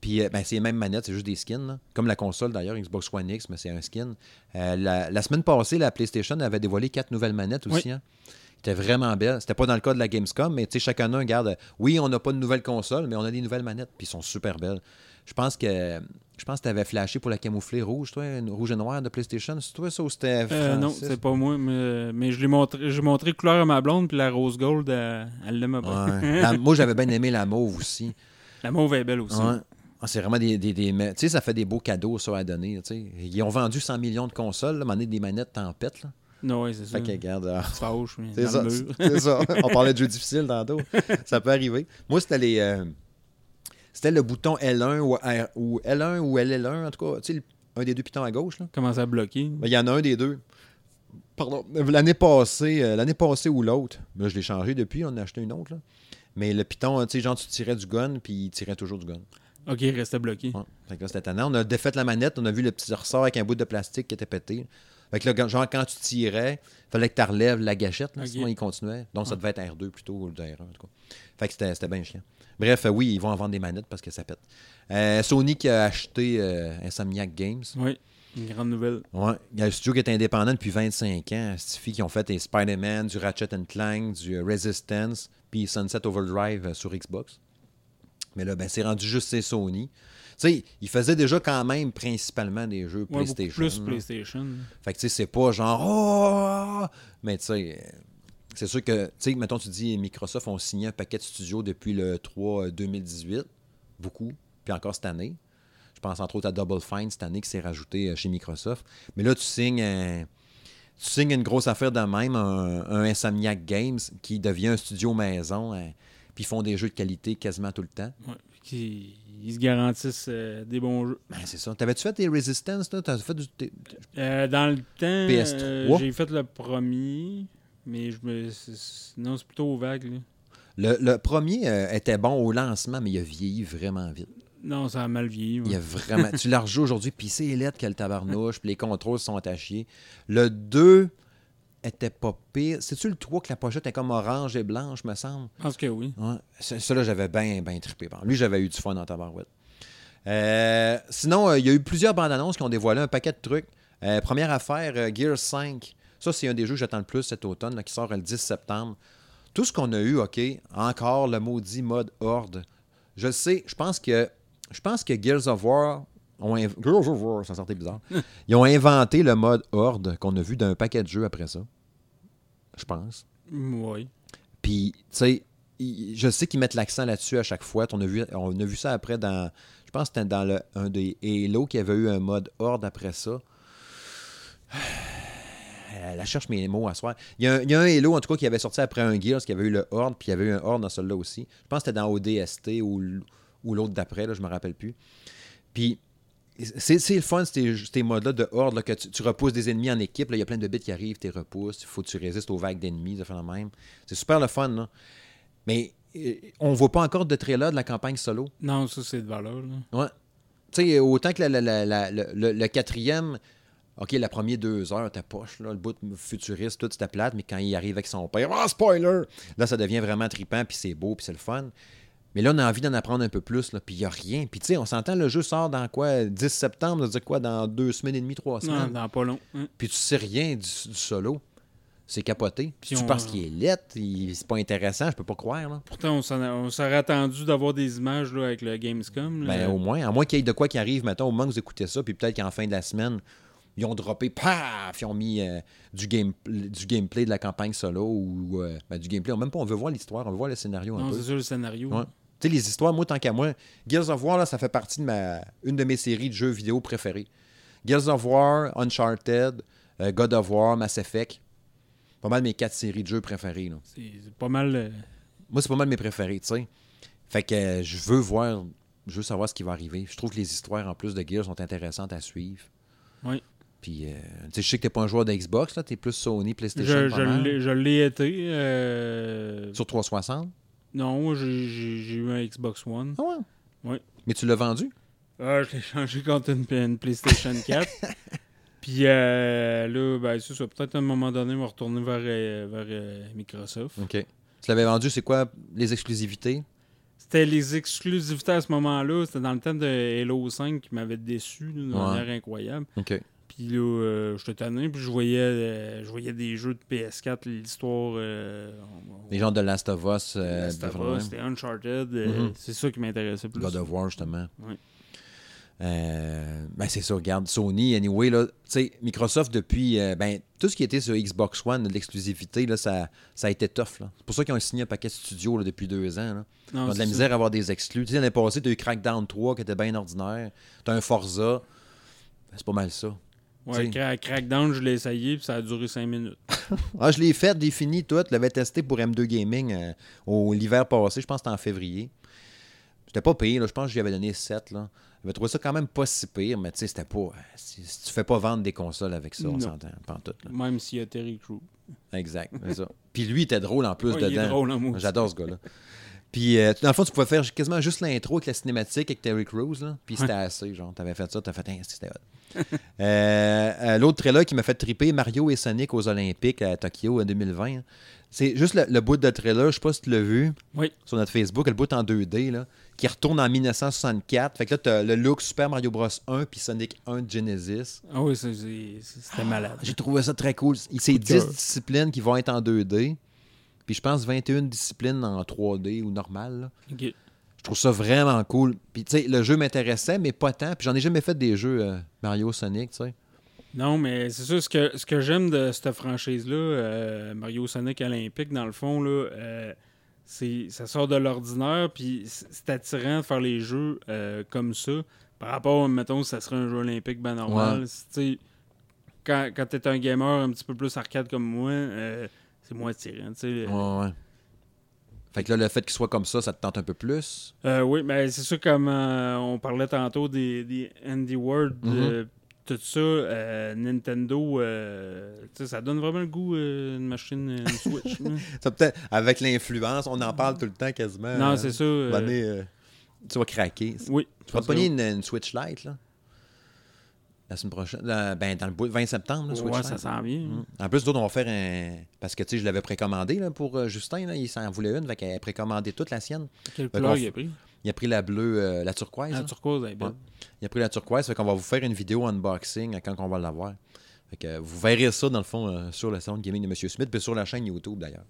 Puis, c'est les mêmes manettes, c'est juste des skins. Là. Comme la console, d'ailleurs, Xbox One X, mais c'est un skin. La semaine passée, la PlayStation avait dévoilé 4 nouvelles manettes aussi. Oui. Hein. C'était vraiment belle. C'était pas dans le cas de la Gamescom, mais tu sais, chacun regarde. Oui, on n'a pas de nouvelle console, mais on a des nouvelles manettes. Puis, elles sont super belles. Je pense que tu avais flashé pour la camoufler rouge, toi, une rouge et noire de PlayStation. C'est toi ça ou c'était Francis? Non, c'est pas moi, mais j'ai montré couleur à ma blonde, puis la rose gold, elle l'aime pas. Ouais. Moi, j'avais bien aimé la mauve aussi. La mauve est belle aussi. Ouais. Ah, c'est vraiment des... Tu sais, ça fait des beaux cadeaux, ça, à donner. T'sais. Ils ont vendu 100 millions de consoles, là, mais des manettes t'en pètes, là. Non, oui, c'est ça. Fait que regarde. Fauche, mais c'est ça, c'est ça. On parlait de jeux difficiles tantôt. Ça peut arriver. Moi, c'était les... C'était le bouton L1 ou L1 ou LL1, en tout cas. Tu sais, un des deux pitons à gauche. Là. Comment ça bloquer? Ben, il y en a un des deux. Pardon. L'année passée ou l'autre. Ben, je l'ai changé depuis. On en a acheté une autre. Là. Mais le piton, tu sais, genre, tu tirais du gun, puis il tirait toujours du gun. OK, il restait bloqué. Ouais. Fait que là, c'était tannant. On a défait la manette. On a vu le petit ressort avec un bout de plastique qui était pété. Fait que là, genre, quand tu tirais, il fallait que tu relèves la gâchette. Là, okay. Sinon, il continuait. Donc, ça devait être R2 plutôt ou R1, en tout cas. Fait que c'était bien chiant. Bref, oui, ils vont en vendre des manettes parce que ça pète. Sony qui a acheté Insomniac Games. Oui, une grande nouvelle. Ouais, il y a un studio qui est indépendant depuis 25 ans. C'est des filles qui ont fait des Spider-Man, du Ratchet & Clank, du Resistance, puis Sunset Overdrive sur Xbox. Mais là, ben, c'est rendu juste c'est Sony. Tu sais, ils faisaient déjà quand même principalement des jeux PlayStation. Plus là. PlayStation. Fait que tu sais, c'est pas genre « Oh! » Mais tu sais... C'est sûr que, tu sais, mettons, tu dis Microsoft ont signé un paquet de studios depuis le 3 2018, beaucoup, puis encore cette année. Je pense entre autres à Double Fine cette année qui s'est rajouté chez Microsoft. Mais là, tu signes une grosse affaire de même, un Insomniac Games qui devient un studio maison, puis ils font des jeux de qualité quasiment tout le temps. Ouais, qui... Ils se garantissent des bons jeux. Ben, c'est ça. T'avais-tu fait des Resistance, là? T'as fait dans le temps, PS3. J'ai fait le premier... Mais non, c'est plutôt vague. Là. Le premier était bon au lancement, mais il a vieilli vraiment vite. Non, ça a mal vieilli. Ouais. Il a vraiment... tu l'as rejoué aujourd'hui, puis c'est lettre qu'il y a le tabarnouche, puis les contrôles sont à chier. Le 2 était pas pire. C'est-tu le 3 que la pochette est comme orange et blanche, me semble? Je pense que oui. Ouais. Ça, là, j'avais bien trippé. Bon, lui, j'avais eu du fun en tabarouette. Sinon, il y a eu plusieurs bandes annonces qui ont dévoilé un paquet de trucs. Première affaire, Gears 5. Ça, c'est un des jeux que j'attends le plus cet automne, là, qui sort le 10 septembre. Tout ce qu'on a eu, OK, encore le maudit mode horde. Je le sais, je pense que Gears of War, ça sortait bizarre. Ils ont inventé le mode horde qu'on a vu d'un paquet de jeux après ça. Je pense. Oui. Puis, tu sais, je sais qu'ils mettent l'accent là-dessus à chaque fois. On a vu ça après dans... Je pense que c'était dans un des Halo qui avait eu un mode horde après ça. Elle cherche mes mots à soir. Il y a un Halo, en tout cas, qui avait sorti après un Gears, qui avait eu le Horde, puis il y avait eu un Horde dans celui-là aussi. Je pense que c'était dans ODST ou l'autre d'après, là, je ne me rappelle plus. Puis, c'est le fun, ces modes-là de Horde, là, que tu repousses des ennemis en équipe. Là, il y a plein de bits qui arrivent, tu les repousses. Il faut que tu résistes aux vagues d'ennemis, ça fait le même. C'est super le fun, là. Mais on ne voit pas encore de trailer de la campagne solo. Non, ça, c'est de valeur, là. Ouais. Tu sais, autant que le quatrième... OK, la première 2 heures, ta poche, là, le bout futuriste, tout, c'était plate, mais quand il arrive avec son père, ah, spoiler! Là, ça devient vraiment trippant, puis c'est beau, puis c'est le fun. Mais là, on a envie d'en apprendre un peu plus, là, puis il n'y a rien. Puis, tu sais, on s'entend, le jeu sort dans quoi? 10 septembre, ça veut dire quoi? Dans 2 semaines et demie, 3 semaines? Non, dans pas long. Hein? Puis tu sais rien du solo. C'est capoté. Puis tu penses qu'il est lettre, c'est pas intéressant, je peux pas croire. Là. Pourtant, on s'aurait attendu d'avoir des images là, avec le Gamescom. Là. Ben, au moins. À moins qu'il y ait de quoi qui arrive, mettons, au moment que vous écoutez ça, puis peut-être qu'en fin de la semaine... Ils ont droppé, paf! Ils ont mis du gameplay de la campagne solo ou du gameplay. Même pas, on veut voir l'histoire, on veut voir le scénario un peu. Non, c'est sûr, le scénario. Ouais. Tu sais, les histoires, moi, tant qu'à moi, Gears of War, là, ça fait partie de une de mes séries de jeux vidéo préférées. Gears of War, Uncharted, God of War, Mass Effect. Pas mal mes 4 séries de jeux préférées. Là. C'est pas mal... Moi, c'est pas mal mes préférées, tu sais. Fait que je veux savoir ce qui va arriver. Je trouve que les histoires, en plus de Gears, sont intéressantes à suivre. Oui. Puis, je sais que t'es pas un joueur de Xbox, là, t'es plus Sony, PlayStation. Je l'ai été. Sur 360? Non, j'ai eu un Xbox One. Ah ouais? Oui. Mais tu l'as vendu? Je l'ai changé contre une PlayStation 4. Puis là, ben, c'est ça. Peut-être à un moment donné, on va retourner vers Microsoft. OK. Tu l'avais vendu, c'est quoi les exclusivités? C'était les exclusivités à ce moment-là. C'était dans le temps de Halo 5 qui m'avait déçu d'une manière incroyable. OK. Puis là, j'étais tanné, puis je voyais des jeux de PS4, l'histoire... les genres de Last of Us. Last of Us, c'était Uncharted. C'est ça qui m'intéressait plus. God of War, justement. Oui. Ben, c'est ça, regarde, Sony, anyway, là, tu sais, Microsoft, depuis... tout ce qui était sur Xbox One, l'exclusivité, là, ça a été tough, là. C'est pour ça qu'ils ont signé un paquet de studios, là, depuis 2 ans, là. Non, ils ont de la misère à avoir des exclus. Tu sais, l'année passée, t'as eu Crackdown 3, qui était bien ordinaire. T'as un Forza. Ben, c'est pas mal ça. Ouais, Crackdown, je l'ai essayé, puis ça a duré 5 minutes. Je l'ai fait, j'ai fini tout. Je l'avais testé pour M2 Gaming l'hiver passé, je pense que c'était en février. J'étais pas payé, là, je pense que j'y avais donné 7. Là. J'avais trouvé ça quand même pas si pire, mais tu sais, c'était pas. Si tu fais pas vendre des consoles avec ça, on s'entend, pantoute. Là. Même s'il y a Terry Crew. Exact, c'est ça. Puis lui, il était drôle en plus dedans. Il est drôle, moi. J'adore ce gars-là. Puis, dans le fond, tu pouvais faire quasiment juste l'intro avec la cinématique, avec Terry Crews, là. Puis c'était assez, genre, t'avais fait ça, t'as fait, c'était hot. L'autre trailer qui m'a fait triper, Mario et Sonic aux Olympiques à Tokyo en 2020. Hein. C'est juste le bout de trailer, je sais pas si tu l'as vu, sur notre Facebook, le bout en 2D, là, qui retourne en 1964. Fait que là, t'as le look Super Mario Bros. 1 puis Sonic 1 de Genesis. Ah oui, c'était malade. J'ai trouvé ça très cool. C'est 10 disciplines qui vont être en 2D. Puis je pense 21 disciplines en 3D ou normal. Okay. Je trouve ça vraiment cool. Puis tu sais, le jeu m'intéressait, mais pas tant. Puis j'en ai jamais fait des jeux Mario Sonic, tu sais. Non, mais c'est sûr, ce que j'aime de cette franchise-là, Mario Sonic Olympique, dans le fond, là, ça sort de l'ordinaire. Puis c'est attirant de faire les jeux comme ça. Par rapport, mettons, si ça serait un jeu olympique ben normal. Ouais. Tu sais, quand t'es un gamer un petit peu plus arcade comme moi... c'est moins attirant, tu sais. Ouais. Fait que là, le fait qu'il soit comme ça te tente un peu plus? Oui, mais c'est sûr, comme on parlait tantôt des Indie World, tout ça, Nintendo, tu sais, ça donne vraiment le goût une machine, une Switch. Hein? Ça peut-être, avec l'influence, on en parle tout le temps quasiment. Non, c'est ça. Tu vas craquer. Oui. Tu vas te pogner une Switch Lite, là? La semaine prochaine, dans le 20 septembre. Là, Switch ça sent bien. En plus, d'autres, on va faire un... Parce que, tu sais, je l'avais précommandé là, pour Justin. Là, il s'en voulait une. Fait qu'elle a précommandé toute la sienne. Quelle couleur il a pris? Il a pris la bleue, la turquoise. La turquoise, elle est belle. Il a pris la turquoise. Fait qu'on va vous faire une vidéo unboxing quand on va l'avoir. Fait que vous verrez ça, dans le fond, sur le salon de gaming de M. Smith, puis sur la chaîne YouTube, d'ailleurs.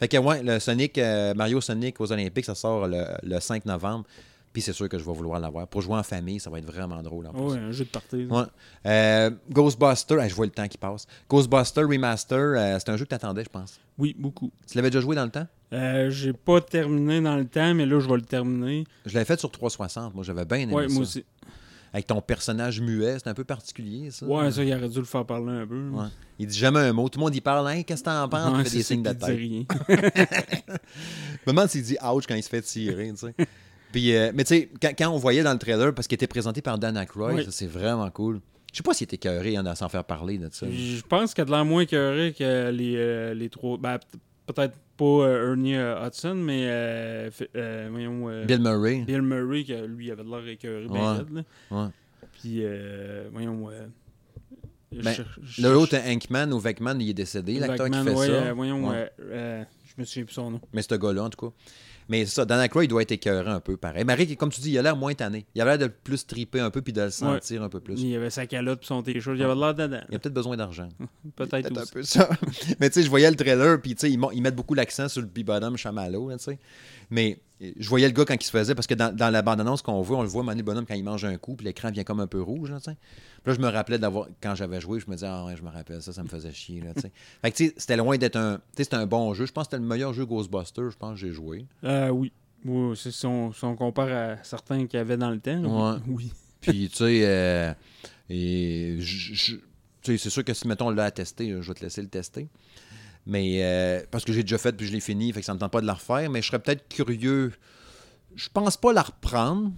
Fait que, ouais, le Sonic, Mario Sonic aux Olympiques, ça sort le 5 novembre. Puis c'est sûr que je vais vouloir l'avoir. Pour jouer en famille, ça va être vraiment drôle. Oui, un jeu de party. Ouais. Ghostbuster, je vois le temps qui passe. Ghostbuster Remaster, c'est un jeu que tu attendais, je pense. Oui, beaucoup. Tu l'avais déjà joué dans le temps? J'ai pas terminé dans le temps, mais là, je vais le terminer. Je l'avais fait sur 360. Moi, j'avais bien aimé ça. Oui, moi aussi. Avec ton personnage muet, c'est un peu particulier, ça. Ouais, ça, il aurait dû le faire parler un peu. Ouais. Il dit jamais un mot. Tout le monde, il parle, hein, qu'est-ce que t'en penses? Ouais, il fait des signes de tête. Il dit rien. Je me demande s'il dit ouch quand il se fait tirer, tu sais. Puis, mais tu sais, quand on voyait dans le trailer, parce qu'il était présenté par Dan Aykroyd, oui. C'est vraiment cool. Je sais pas s'il était écœuré hein, sans faire parler de ça. Je pense qu'il a de l'air moins écœuré que les trois... Ben, peut-être pas Ernie Hudson, mais voyons, Bill Murray. Bill Murray, que lui, avait de l'air écœuré. Ben ouais. Puis, voyons... ben, l'autre, Hankman ou Venkman, il est décédé, l'acteur Venkman, qui fait ça. Voyons, ouais. Je me souviens plus son nom. Mais ce gars-là, en tout cas... Mais ça, Dan Aykroyd, il doit être écœurant un peu, pareil. Marie, comme tu dis, il a l'air moins tanné. Il avait l'air de plus triper un peu puis de le sentir un peu plus. Il avait sa calotte puis son t-shirt. Il avait l'air dedans. Il a peut-être besoin d'argent. peut-être aussi. Un peu ça. Mais tu sais, je voyais le trailer puis tu sais, ils mettent beaucoup l'accent sur le bibadum chamallow, tu sais. Mais je voyais le gars quand il se faisait, parce que dans la bande-annonce qu'on voit, on le voit Manu Bonhomme quand il mange un coup, puis l'écran vient comme un peu rouge, là, tu sais. Puis là, je me rappelais d'avoir, quand j'avais joué, je me disais, ah ouais, je me rappelle ça me faisait chier, là, tu sais. Fait que, tu sais, c'était loin d'être c'était un bon jeu. Je pense que c'était le meilleur jeu Ghostbusters, je pense que j'ai joué. Oui. Oui, c'est si on compare à certains qu'il y avait dans le temps. Ouais. Oui. Puis, tu sais, tu sais, c'est sûr que si, mettons, on l'a testé, je vais te laisser le tester. Mais parce que j'ai déjà fait puis je l'ai fini, fait que ça me tente pas de la refaire, mais je serais peut-être curieux. Je pense pas la reprendre.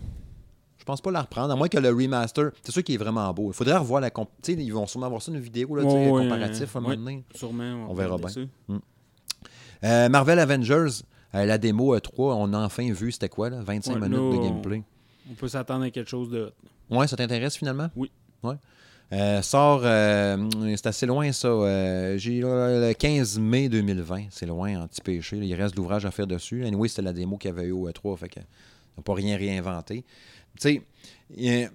À moins que le remaster, c'est sûr qu'il est vraiment beau. Il faudrait revoir la comp. Tu sais, ils vont sûrement avoir ça, une vidéo là, comparatif à un moment donné. Sûrement, on verra bien. Marvel Avengers, la démo 3, on a enfin vu c'était quoi là, 25 minutes de gameplay. On peut s'attendre à quelque chose de hot. Ouais, ça t'intéresse finalement? Oui. Ouais. Sort, c'est assez loin ça, j'ai le 15 mai 2020, c'est loin en petit péché, il reste de l'ouvrage à faire dessus. Anyway, c'était la démo qu'il y avait eu au E3, fait qu'on n'a pas rien réinventé. Tu sais,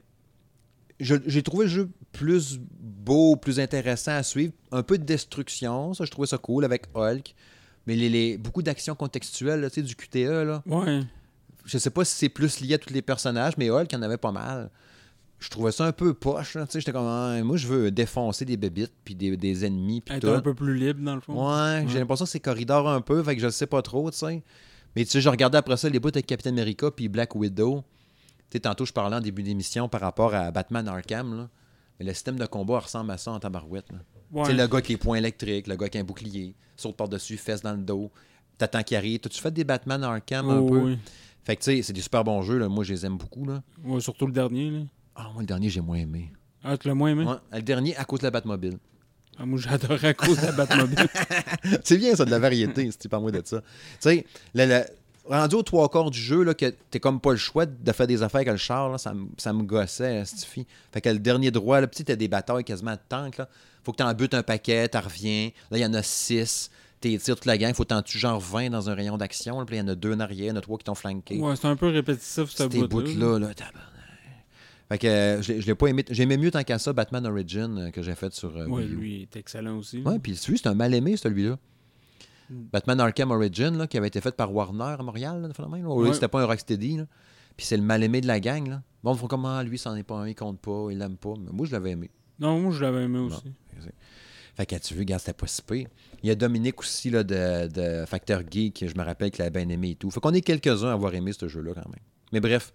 j'ai trouvé le jeu plus beau, plus intéressant à suivre, un peu de destruction, ça je trouvais ça cool avec Hulk, mais beaucoup d'actions contextuelles, tu sais, du QTE là. Ouais. Je sais pas si c'est plus lié à tous les personnages, mais Hulk, il y en avait pas mal. Je trouvais ça un peu poche. Là, j'étais comme, moi, je veux défoncer des bébites puis des ennemis. Puis un peu plus libre, dans le fond. Ouais, j'ai l'impression que c'est corridor un peu, fait que je le sais pas trop, tu sais. Mais tu sais, je regardais après ça les bouts avec Captain America puis Black Widow. Tu sais, tantôt, je parlais en début d'émission par rapport à Batman Arkham, là. Mais le système de combat ressemble à ça en tabarouette. Ouais. Tu sais, le gars qui est poing électrique, le gars qui a un bouclier, saute par-dessus, fesse dans le dos. T'attends qu'il arrive. T'as-tu fait des Batman Arkham un peu? Oui. Fait que tu sais, c'est des super bons jeux, là. Moi, je les aime beaucoup, là. Ouais, surtout le dernier, là. Ah, moi, le dernier, j'ai moins aimé. Ah, tu l'as moins aimé? Ouais, le dernier, à cause de la Batmobile. Ah, moi, j'adorais à cause de la Batmobile. C'est bien, ça, de la variété, si tu parles moins de ça. Tu sais, rendu aux trois quarts du jeu, là, que t'es comme pas le choix de faire des affaires avec le char, là, ça me gossait, stifi. Fait que le dernier droit, là, pis t'as des batailles quasiment de tank, là. Faut que t'en butes un paquet, t'en reviens. Là, il y en a 6. T'es tiré toute la gang, faut t'en tuer genre 20 dans un rayon d'action, là. Puis il y en a 2 en arrière, il y en a 3 qui t'ont flanqué. Ouais, c'est un peu répétitif, ce bout-là. Là, fait que je l'ai pas aimé. J'aimais mieux tant qu'à ça Batman Origins que j'ai fait sur Wii U. Oui, lui, il est excellent aussi. Oui, puis celui, c'est un mal-aimé, celui-là. Batman Arkham Origins, là, qui avait été fait par Warner à Montréal, là, de phénomène. C'était pas un Rocksteady, là. Puis c'est le mal-aimé de la gang, là. Bon, faut comment lui, c'en est pas un, il compte pas, il l'aime pas. Mais moi, je l'avais aimé. Non, moi, je l'avais aimé aussi. Non. Fait que tu veux, regarde, c'était pas si pire. Il y a Dominique aussi, là, de Facteur Geek, je me rappelle qu'il avait bien aimé et tout. Fait qu'on est quelques-uns à avoir aimé ce jeu-là, quand même. Mais bref,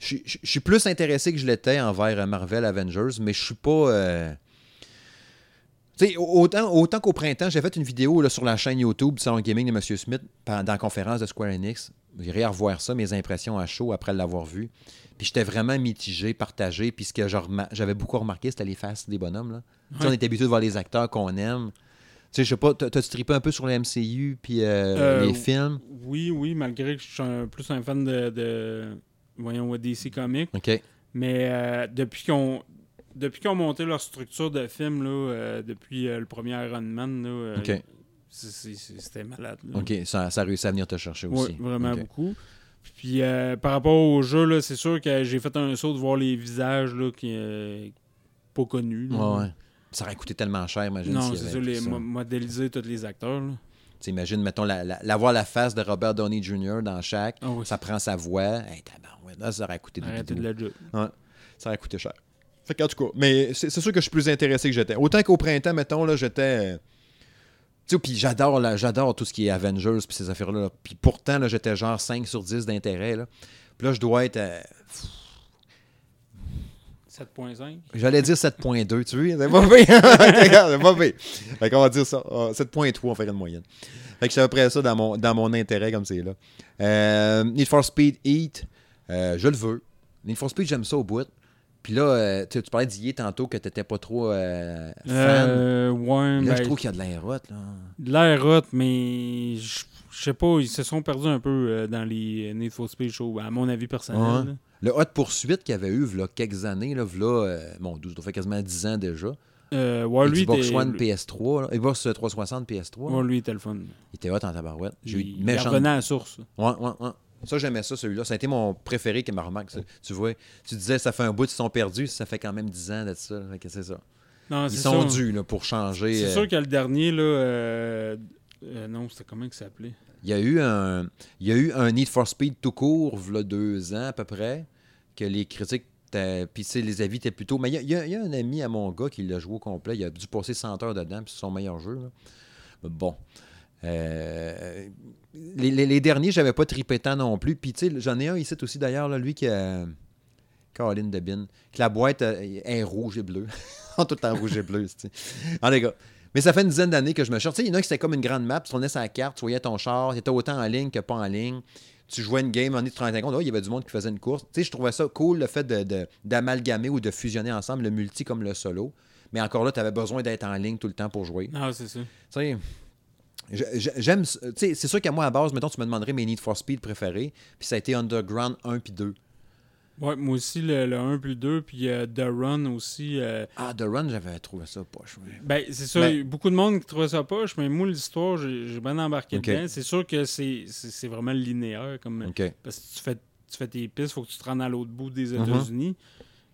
je suis plus intéressé que je l'étais envers Marvel Avengers, mais je suis pas... Tu sais, autant qu'au printemps, j'ai fait une vidéo là, sur la chaîne YouTube du Salon Gaming de M. Smith pendant la conférence de Square Enix. J'irai revoir ça, mes impressions à chaud après l'avoir vu. Puis j'étais vraiment mitigé, partagé. Puis ce que j'avais beaucoup remarqué, c'était les faces des bonhommes. Là. Ouais. On est habitué de voir les acteurs qu'on aime. Tu sais, je sais pas, t'as-tu trippé un peu sur le MCU puis les films? Oui, malgré que je suis plus un fan de DC Comics. OK. Mais depuis qu'on monté leur structure de film, là, depuis le premier Iron Man, là, OK. C'était malade. Là. OK, ça a réussi à venir te chercher aussi. Oui, vraiment beaucoup. Puis par rapport au jeu, là, c'est sûr que j'ai fait un saut de voir les visages là, qui pas connus. Là. Ouais. Ça aurait coûté tellement cher, imagine. Non, c'est sûr, modéliser tous les acteurs. T'imagines, mettons, avoir la face de Robert Downey Jr. dans chaque, oh, oui. Ça prend sa voix. Hey, là, ça aurait coûté ça aurait coûté cher. Fait que, en tout cas, mais c'est sûr que je suis plus intéressé que j'étais. Autant qu'au printemps, mettons, là, j'étais... Tu sais, puis j'adore tout ce qui est Avengers puis ces affaires-là. Là. Puis pourtant, là, j'étais genre 5 sur 10 d'intérêt. Là. Puis là, je dois être... 7.5? J'allais dire 7.2, tu vois? C'est pas pire! C'est pas pire! Fait qu'on va dire ça. 7.3, on ferait une moyenne. Fait que c'est à peu près ça dans mon intérêt, comme c'est là. Need for Speed Heat, je le veux. Need for Speed, j'aime ça au bout. Puis là, tu parlais d'hier tantôt que t'étais pas trop fan. Ouais, là, je trouve qu'il y a de l'air hot, là. De l'air hot, mais je sais pas, ils se sont perdus un peu dans les Need for Speed Show, à mon avis personnel. Ouais. Le Hot Poursuite qu'il avait eu v'là quelques années, là, ça fait quasiment 10 ans déjà. Ouais, lui, Xbox One PS3, là, Xbox 360 PS3. Ouais, lui, il était le fun. Il était hot en tabarouette. Il revenait à la source. Ouais. Ça, j'aimais ça, celui-là. Ça a été mon préféré qui m'a remarqué. Tu vois, tu disais, ça fait un bout, ils sont perdus, ça fait quand même 10 ans d'être ça. Fait que c'est ça. Non, ils sont durs là, pour changer. C'est sûr que le dernier, là... non, c'était comment que ça s'appelait? Il y a eu un Need for Speed tout court, il y a 2 ans à peu près, que les critiques, puis les avis étaient plutôt... Mais il y a un ami à mon gars qui l'a joué au complet, il a dû passer 100 heures dedans, puis c'est son meilleur jeu. Là. Mais bon. Les derniers, j'avais pas trippé tant non plus. Puis tu sais, j'en ai un ici aussi d'ailleurs, là, lui qui a... Caroline Debine, que la boîte est rouge et bleue. Tout en rouge et bleu, c'est ah, les gars. Mais ça fait une dizaine d'années que je me cherche. Tu sais, il y en a qui c'était comme une grande map. Tu tournais sa carte, tu voyais ton char. Il était autant en ligne que pas en ligne. Tu jouais une game, on est 30 secondes. Oh, il y avait du monde qui faisait une course. Tu sais, je trouvais ça cool, le fait d'amalgamer ou de fusionner ensemble le multi comme le solo. Mais encore là, tu avais besoin d'être en ligne tout le temps pour jouer. Ah, c'est ça. Tu sais, j'aime. Tu sais, c'est sûr qu'à moi, à base, mettons, tu me demanderais mes Need for Speed préférés. Puis ça a été Underground 1 puis 2. Ouais, moi aussi, le 1 plus 2, puis The Run aussi. The Run, j'avais trouvé ça poche. Oui. Ben, c'est ça, beaucoup de monde qui trouvait ça poche, mais moi, l'histoire, j'ai bien embarqué dedans. C'est sûr que c'est vraiment linéaire. Comme, parce que tu fais tes pistes, il faut que tu te rendes à l'autre bout des États-Unis.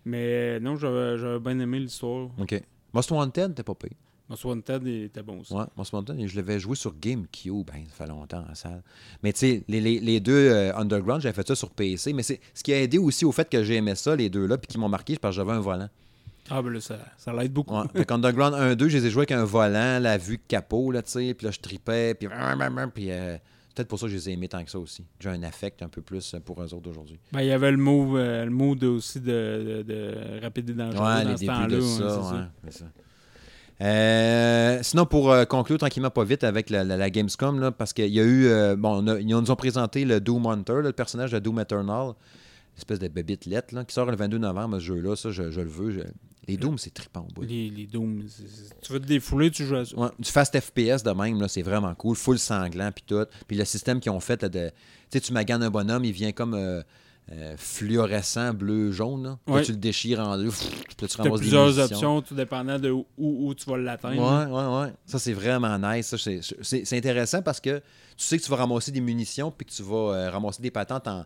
Mais non, j'avais bien aimé l'histoire. OK. Most Wanted, t'es pas payé. Most Wanted était bon aussi. Ouais, Most Wanted, je l'avais joué sur GameCube, ça fait longtemps en salle. Mais tu sais, les deux Underground, j'avais fait ça sur PC, mais c'est ce qui a aidé aussi au fait que j'aimais ça, les deux-là, puis qu'ils m'ont marqué, c'est parce que j'avais un volant. Ah ben là, ça l'aide beaucoup. Ouais, fait qu'Underground 1-2, je les ai joués avec un volant, la vue capot, là, tu sais, puis là, je tripais, puis peut-être pour ça que je les ai aimés tant que ça aussi. J'ai un affect un peu plus pour eux autres d'aujourd'hui. Ben, il y avait le move aussi de Rapide et Dangereux dans les ce temps-là. De ça, c'est ça. Sinon, pour conclure tranquillement pas vite avec la Gamescom, là, parce qu'il y a eu... ils nous ont présenté le Doom Hunter, là, le personnage de Doom Eternal, l'espèce de bébite lettre qui sort le 22 novembre, ce jeu-là, ça, je le veux. Les Dooms, c'est trippant. Boy. Les Dooms, tu veux te défouler, tu joues à ça. Ouais, du fast FPS de même, là, c'est vraiment cool, full sanglant, puis tout. Puis le système qu'ils ont fait, là, tu maganes un bonhomme, il vient comme... fluorescent, bleu-jaune. Ouais. Tu le déchires en deux. Tu as plusieurs options, tout dépendant de où tu vas l'atteindre. Ouais. Ça, c'est vraiment nice. Ça, c'est intéressant parce que tu sais que tu vas ramasser des munitions puis que tu vas ramasser des patentes en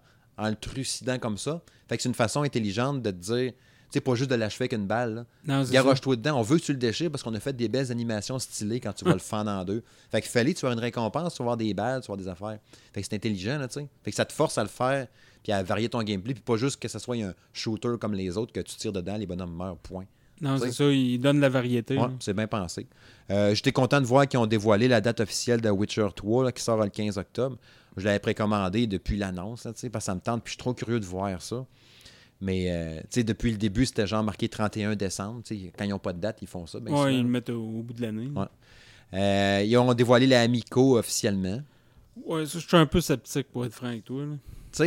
le trucidant comme ça. Fait que c'est une façon intelligente de te dire, tu sais, pas juste de l'achever avec une balle. Garoche-toi dedans. On veut que tu le déchires parce qu'on a fait des belles animations stylées quand tu vas le fendre en deux. Fait qu'il fallait que tu aies une récompense, tu vas avoir des balles, tu vas avoir des affaires. Fait que c'est intelligent, tu sais. Fait que ça te force à le faire puis à varier ton gameplay, puis pas juste que ce soit un shooter comme les autres, que tu tires dedans, les bonhommes meurent, point. Non, c'est ça, ils donnent la variété. Ouais, c'est bien pensé. J'étais content de voir qu'ils ont dévoilé la date officielle de Witcher 3, là, qui sort le 15 octobre. Je l'avais précommandé depuis l'annonce, là, parce que ça me tente, puis je suis trop curieux de voir ça. Mais depuis le début, c'était genre marqué 31 décembre. Quand ils n'ont pas de date, ils font ça. Ben, ils le mettent au bout de l'année. Ouais. Ils ont dévoilé la Amico officiellement. Ouais, ça, je suis un peu sceptique, pour être franc avec toi, là. Tu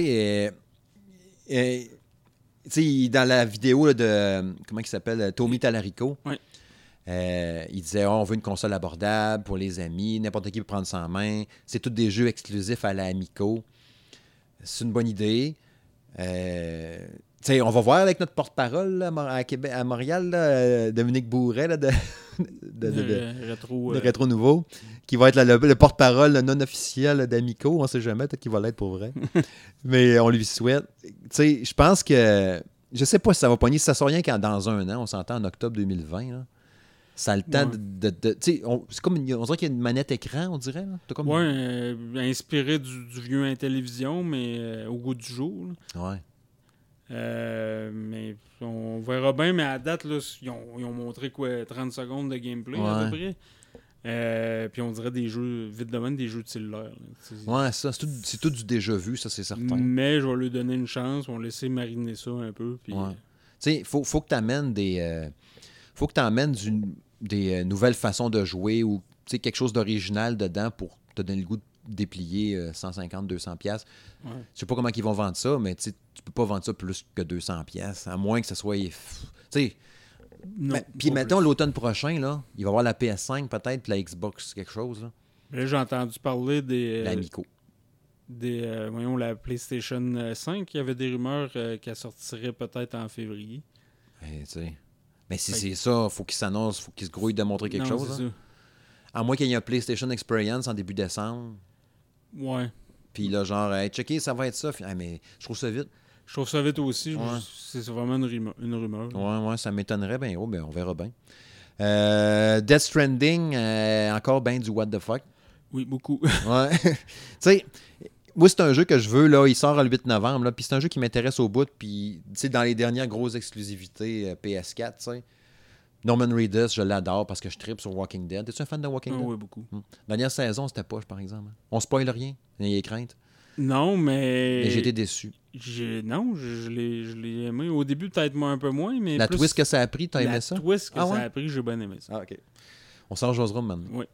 sais, dans la vidéo là, de... Comment il s'appelle? Tommy Talarico. Oui. Il disait, on veut une console abordable pour les amis. N'importe qui peut prendre ça en main. C'est tous des jeux exclusifs à la Amico. C'est une bonne idée. Tu sais, on va voir avec notre porte-parole là, à Montréal, là, Dominique Bourret là, de Rétro Nouveau, qui va être là, le porte-parole non officiel d'Amico. On ne sait jamais, peut-être qu'il va l'être pour vrai. Mais on lui souhaite. Tu sais, je pense que... Je sais pas si ça va pogner. Si ça sort rien qu'en dans un an, on s'entend en octobre 2020. Là. ça a le temps de tu sais, on dirait qu'il y a une manette écran, on dirait. Comme... Oui, inspiré du vieux Intellivision, mais au goût du jour. Oui. Mais on verra bien, mais à date, là, ils ont montré quoi, 30 secondes de gameplay à peu près. Puis on dirait des jeux, vite de même, des jeux de cellulaire. Ouais, ça, c'est tout du déjà vu, ça, c'est certain. Mais je vais lui donner une chance, on va laisser mariner ça un peu. Puis... Ouais. Tu sais, il faut que tu amènes des nouvelles façons de jouer ou quelque chose d'original dedans pour te donner le goût de déplier 150-200$. Ouais. Je sais pas comment ils vont vendre ça, mais tu peux pas vendre ça plus que 200$, à moins que ça soit... Puis mettons, l'automne prochain, là, il va y avoir la PS5 peut-être, puis la Xbox, quelque chose. Là, j'ai entendu parler des... la Mico. Voyons, la PlayStation 5, il y avait des rumeurs qu'elle sortirait peut-être en février. Tu sais... Mais si c'est ça, il faut qu'ils s'annoncent, il faut qu'ils se grouillent de montrer quelque chose. Hein? À moins qu'il y ait un PlayStation Experience en début décembre. Ouais. Puis là, genre, hey, checker, ça va être ça. Mais je trouve ça vite. Je trouve ça vite aussi. Ouais. C'est vraiment une rumeur. Ouais, ça m'étonnerait. Ben, on verra bien. Death Stranding, encore ben du what the fuck. Oui, beaucoup. Ouais. Tu sais... Moi, c'est un jeu que je veux, là, il sort le 8 novembre, là, puis c'est un jeu qui m'intéresse au bout, puis tu sais, dans les dernières grosses exclusivités PS4, tu sais, Norman Reedus, je l'adore parce que je trippe sur Walking Dead. Es-tu un fan de Walking Dead? Oui, beaucoup. Dernière saison, c'était poche, par exemple. On spoil rien, il y a crainte. Non, mais... Mais j'ai été déçu. Je l'ai aimé. Au début, peut-être un peu moins, mais... La twist que ça a pris, t'as aimé ça? La twist que ça a pris, j'ai bien aimé ça. Ah, OK. On s'en jasera maintenant. Oui.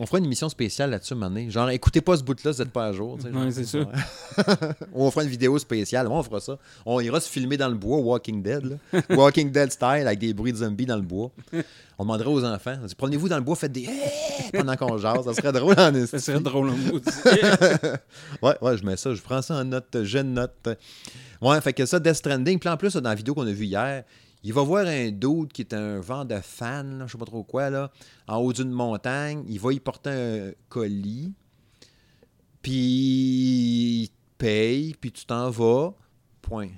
On fera une émission spéciale là-dessus, mané. Genre, écoutez pas ce bout-là, vous n'êtes pas à jour. Oui, c'est ça. On fera une vidéo spéciale. On fera ça. On ira se filmer dans le bois, Walking Dead. Là. Walking Dead style, avec des bruits de zombies dans le bois. On demandera aux enfants. On dit, promenez-vous dans le bois, faites des « pendant qu'on jase. Ça serait drôle en estime. Ça serait drôle en mode. ouais, je mets ça. Je prends ça en note. Je note. Ouais, fait que ça, Death Stranding. Puis en plus, dans la vidéo qu'on a vue hier, il va voir un dude qui est un vent de fan, là, je sais pas trop quoi, là, en haut d'une montagne. Il va y porter un colis, puis il paye, puis tu t'en vas, point.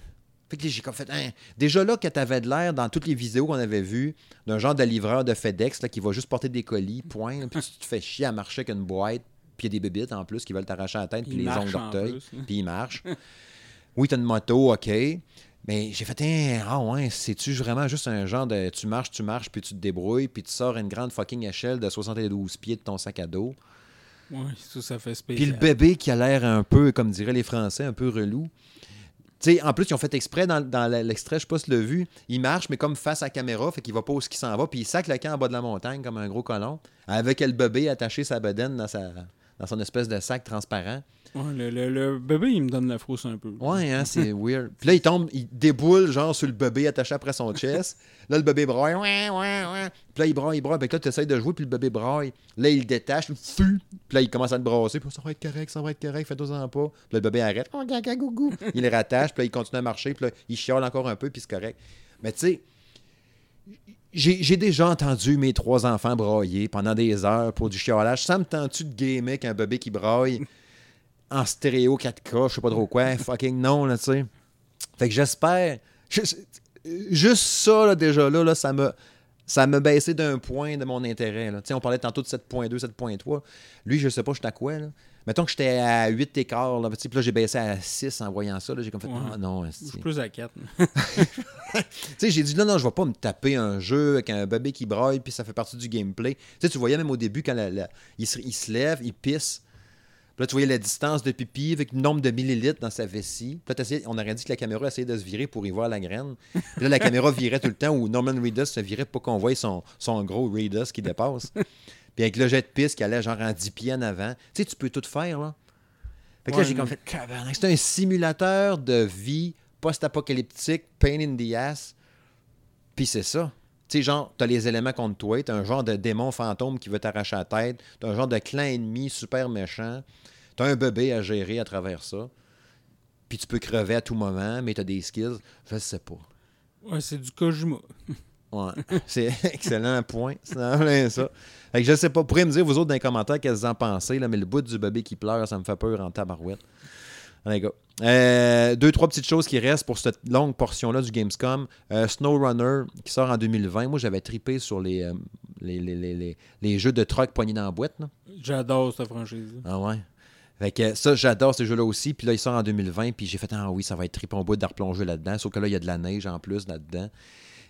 Fait que j'ai comme fait... Hein. Déjà là, que t'avais de l'air, dans toutes les vidéos qu'on avait vues, d'un genre de livreur de FedEx là, qui va juste porter des colis, point, là, puis tu te fais chier à marcher avec une boîte, puis il y a des bébites en plus qui veulent t'arracher la tête, puis les ongles d'orteil, puis ils marchent. Oui, t'as une moto, OK. Mais j'ai fait c'est-tu vraiment juste un genre de tu marches, puis tu te débrouilles, puis tu sors une grande fucking échelle de 72 pieds de ton sac à dos. Oui, ça fait spécial. Puis le bébé qui a l'air un peu, comme diraient les Français, un peu relou. Tu sais, en plus, ils ont fait exprès dans l'extrait, je sais pas si tu l'as vu, il marche, mais comme face à la caméra, fait qu'il va pas où ce qui s'en va, puis il sac le camp en bas de la montagne comme un gros colon, avec le bébé attaché sa bedaine dans son espèce de sac transparent. Ouais, le bébé, il me donne la frousse un peu. Ouais, hein, c'est weird. Puis là, il tombe, il déboule, genre, sur le bébé attaché après son chest. Là, le bébé braille. Puis là, il braille. Puis là, tu essaies de jouer, puis le bébé braille. Là, il le détache. Puis là, il commence à le brasser. Puis ça va être correct, fais-toi-en pas. Puis là, le bébé arrête. Il le rattache, puis là, il continue à marcher. Puis là, il chiale encore un peu, puis c'est correct. Mais tu sais, j'ai déjà entendu mes 3 enfants brailler pendant des heures pour du chialage. Ça me tente-tu de gamer qu'un bébé qui braille en stéréo 4K, je sais pas trop quoi, fucking non, là, tu sais. Fait que j'espère... Juste ça, là, déjà, là ça m'a baissé d'un point de mon intérêt, là. Tu sais, on parlait tantôt de 7.2, 7.3. Lui, je sais pas, j'étais à quoi, là. Mettons que j'étais à 8 et quart, là, puis là, j'ai baissé à 6 en voyant ça, là. J'ai comme fait, non, je suis plus à 4. Tu sais, j'ai dit, non, je vais pas me taper un jeu avec un bébé qui braille, puis ça fait partie du gameplay. Tu sais, tu voyais même au début, quand il se lève, il pisse. Là, tu voyais la distance de pipi avec le nombre de millilitres dans sa vessie. Puis là, on aurait dit que la caméra essayait de se virer pour y voir la graine. Puis là, la caméra virait tout le temps, ou Norman Reedus se virait pour qu'on voie son gros Reedus qui dépasse. Puis avec le jet de piste qui allait genre en 10 pieds en avant. Tu sais, tu peux tout faire, là. Fait que là, j'ai comme fait... C'est un simulateur de vie post-apocalyptique, pain in the ass. Puis c'est ça. Tu sais, genre, t'as les éléments contre toi, t'as un genre de démon fantôme qui veut t'arracher la tête, t'as un genre de clan ennemi super méchant, t'as un bébé à gérer à travers ça, puis tu peux crever à tout moment, mais t'as des skills, je sais pas. Ouais, c'est du Kojima. Ouais, c'est excellent point, c'est plein ça. Fait que je sais pas, vous pourrez me dire, vous autres, dans les commentaires, qu'est-ce que vous en pensez, là, mais le bout du bébé qui pleure, ça me fait peur en tabarouette. Allez, go. 2-3 petites choses qui restent pour cette longue portion-là du Gamescom. SnowRunner, qui sort en 2020. Moi, j'avais trippé sur les les jeux de truck poignés dans la boîte. Là. J'adore cette franchise. Ah ouais? Fait que ça, j'adore ces jeux-là aussi. Puis là, ils sortent en 2020. Puis j'ai fait, ah oui, ça va être tripon bout de replonger là-dedans. Sauf que là, il y a de la neige en plus là-dedans.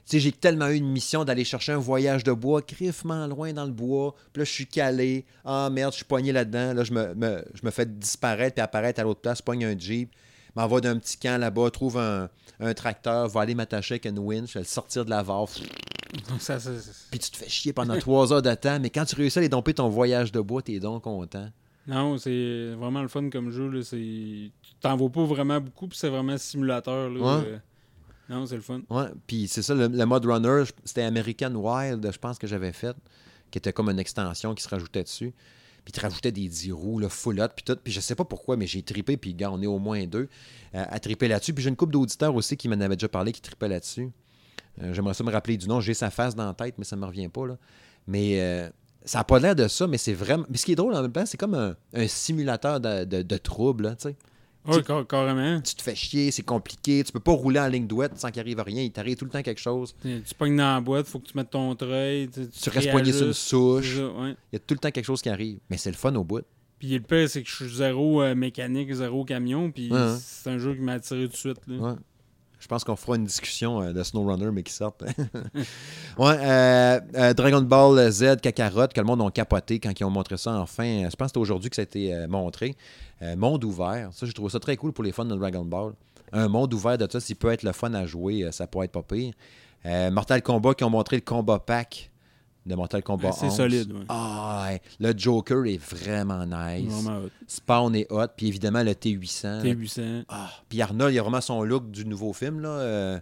Tu sais, j'ai tellement eu une mission d'aller chercher un voyage de bois griffement loin dans le bois. Puis là, je suis calé. Ah merde, je suis poigné là-dedans. Là, je me fais disparaître puis apparaître à l'autre place. Je pogne un Jeep. M'envoie d'un petit camp là-bas. Trouve un tracteur. Va aller m'attacher avec une winch. Je vais le sortir de la varre. Puis tu te fais chier pendant 3 heures de temps. Mais quand tu réussis à les domper ton voyage de bois, t'es donc content. Non, c'est vraiment le fun comme jeu. Là. C'est... Tu t'en vas pas vraiment beaucoup, puis c'est vraiment simulateur. Là. Ouais. Non, c'est le fun. Ouais. Puis c'est ça, le mode runner, c'était American Wild, je pense, que j'avais fait, qui était comme une extension qui se rajoutait dessus. Puis tu rajoutais des 10 roues, full hot, puis tout. Puis je sais pas pourquoi, mais j'ai trippé, puis gars, on est au moins 2 à tripper là-dessus. Puis j'ai une couple d'auditeurs aussi qui m'en avaient déjà parlé, qui trippait là-dessus. J'aimerais ça me rappeler du nom. J'ai sa face dans la tête, mais ça me revient pas. Là. Mais... ça n'a pas l'air de ça, mais c'est vraiment... Mais ce qui est drôle, en même temps, c'est comme un simulateur de troubles, tu sais. Oui, carrément. Tu te fais chier, c'est compliqué, tu peux pas rouler en ligne droite sans qu'il arrive rien, il t'arrive tout le temps quelque chose. Tu pognes dans la boîte, il faut que tu mettes ton treuil. Tu restes poigné sur une souche. Ça, ouais. Il y a tout le temps quelque chose qui arrive, mais c'est le fun au bout. Puis le pire, c'est que je suis zéro mécanique, zéro camion, puis c'est un jeu qui m'a attiré tout de suite, là. Ouais. Je pense qu'on fera une discussion de SnowRunner, mais qui sortent. Ouais, Dragon Ball Z, Kakarot, que le monde ont capoté quand ils ont montré ça enfin. Je pense que c'était aujourd'hui que ça a été montré. Monde ouvert. Ça, je trouve ça très cool pour les fans de Dragon Ball. Un monde ouvert de ça, s'il peut être le fun à jouer, ça pourrait être pas pire. Mortal Kombat, qui ont montré le combat pack de Mortal Kombat 11. C'est solide, oui. Ah, ouais. Le Joker est vraiment nice. Vraiment hot. Spawn est hot. Puis évidemment, le T-800. T-800. Ah, puis Arnold, il a vraiment son look du nouveau film, là,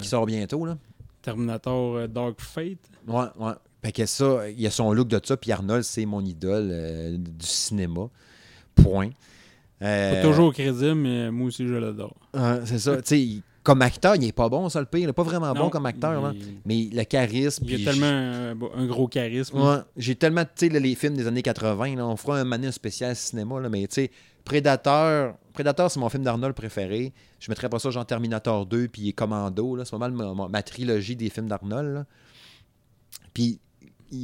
qui sort bientôt, là. Terminator Dark Fate. Ouais, ouais. Fait que ça, il a son look de ça. Puis Arnold, c'est mon idole du cinéma. Point. Pas toujours crédible, mais moi aussi, je l'adore. C'est ça. Tu sais, comme acteur, il n'est pas bon, ça, le pire. Il n'est pas vraiment bon comme acteur. Là. Mais le charisme... Il y a tellement un gros charisme. Ouais, j'ai tellement... Tu sais, les films des années 80, là, on fera un mané spécial cinéma, là, mais tu sais, Predator, c'est mon film d'Arnold préféré. Je ne mettrais pas ça genre Terminator 2 puis Commando. Là. C'est pas mal ma trilogie des films d'Arnold. Là. Puis...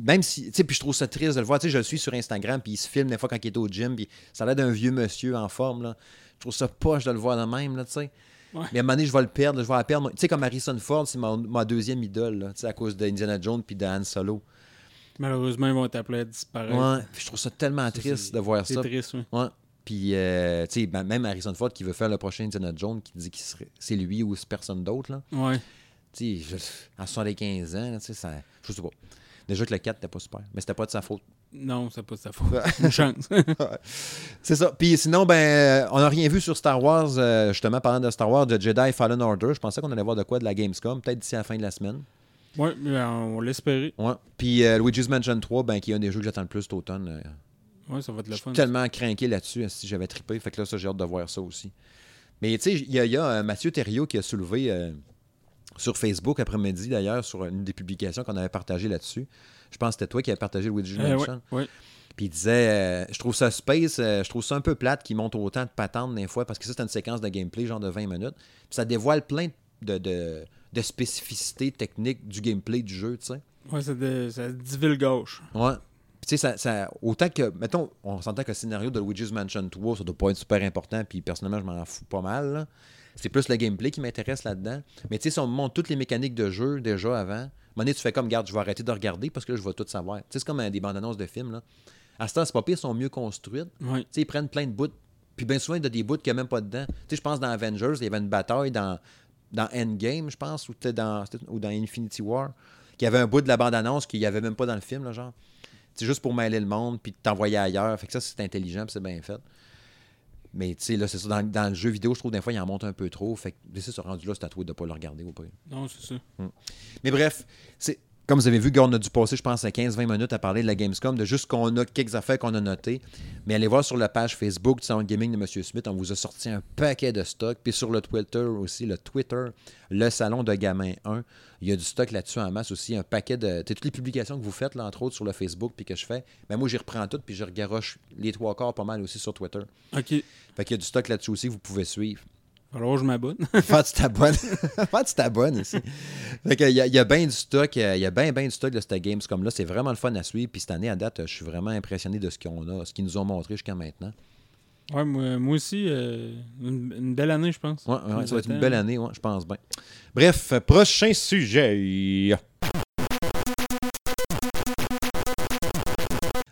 Même si, tu sais, puis je trouve ça triste de le voir. Tu sais, je le suis sur Instagram, puis il se filme des fois quand il est au gym, puis ça a l'air d'un vieux monsieur en forme, là. Je trouve ça poche de le voir de même, là, tu sais. Ouais. Mais à un moment donné, je vais la perdre. Tu sais, comme Harrison Ford, c'est ma deuxième idole, là, tu sais, à cause d'Indiana Jones puis de Han Solo. Malheureusement, ils vont t'appeler à disparaître. Ouais, puis je trouve ça tellement triste de voir ça. C'est triste, oui. Ouais. Puis, tu sais, même Harrison Ford qui veut faire le prochain Indiana Jones, qui dit que c'est lui ou c'est personne d'autre, là. Ouais. Tu sais, en 75 ans, tu sais, ça. Je sais pas. Déjà que le 4 n'était pas super, mais c'était pas de sa faute. Non, c'était pas de sa faute. Une chance. C'est ça. Puis sinon, on n'a rien vu sur Star Wars, justement, parlant de Star Wars, de Jedi Fallen Order. Je pensais qu'on allait voir de quoi de la Gamescom, peut-être d'ici à la fin de la semaine. Oui, on l'espérait. Ouais. Puis Luigi's Mansion 3, qui est un des jeux que j'attends le plus cet automne. Oui, ça va être le fun. Je suis tellement craqué là-dessus, si j'avais trippé. Fait que là, ça, j'ai hâte de voir ça aussi. Mais tu sais, il y a Mathieu Thériault qui a soulevé... sur Facebook, après-midi d'ailleurs, sur une des publications qu'on avait partagées là-dessus. Je pense que c'était toi qui avais partagé Luigi's Mansion. Ouais. Puis il disait, je trouve ça space, je trouve ça un peu plate qu'il monte autant de patentes des fois, parce que ça, c'est une séquence de gameplay, genre de 20 minutes. Puis ça dévoile plein de spécificités techniques du gameplay du jeu, tu sais. Ouais, ça divulgue gauche. Ouais. Puis tu sais, ça, autant que, mettons, on s'entend que le scénario de Luigi's Mansion 3, ça doit pas être super important, puis personnellement, je m'en fous pas mal, là. C'est plus le gameplay qui m'intéresse là-dedans. Mais tu sais, si on me montre toutes les mécaniques de jeu déjà avant, à un moment donné, tu fais comme, garde, je vais arrêter de regarder parce que là, je vais tout savoir. Tu sais, c'est comme des bandes-annonces de films, là. À ce temps, c'est pas pire, ils sont mieux construites. Oui. Tu sais, ils prennent plein de bouts. Puis bien souvent, il y a des bouts qu'il n'y a même pas dedans. Tu sais, je pense dans Avengers, il y avait une bataille dans Endgame, je pense, ou dans Infinity War, qu'il y avait un bout de la bande-annonce qu'il n'y avait même pas dans le film, là, genre. C'est juste pour mêler le monde puis t'envoyer ailleurs. Fait que ça, c'est intelligent puis c'est bien fait. Mais tu sais, là, c'est ça. Dans le jeu vidéo, je trouve des fois, il en monte un peu trop. Fait que, c'est ça, rendu là, c'est à toi de ne pas le regarder au prix. Non, c'est ça. Mais bref, comme vous avez vu, on a dû passer, je pense, à 15-20 minutes à parler de la Gamescom, de juste qu'on a quelques affaires qu'on a notées. Mais allez voir sur la page Facebook du Salon Gaming de M. Smith, on vous a sorti un paquet de stocks. Puis sur le Twitter aussi, le Salon de Gamin 1, il y a du stock là-dessus en masse aussi. Un paquet de. Toutes les publications que vous faites, là, entre autres, sur le Facebook, puis que je fais, moi, j'y reprends toutes, puis je regaroche les 3/4 pas mal aussi sur Twitter. OK. Fait qu'il y a du stock là-dessus aussi que vous pouvez suivre. Alors, je m'abonne. Faut que tu t'abonnes. Aussi. Fait que, il y a bien du stock. Il y a bien du stock de cette Gamescom-là. C'est vraiment le fun à suivre. Puis cette année, à date, je suis vraiment impressionné de ce qu'ils nous ont montré jusqu'à maintenant. Ouais, moi aussi, une belle année, je pense. Ouais, ça va être une belle année, ouais, je pense bien. Bref, prochain sujet.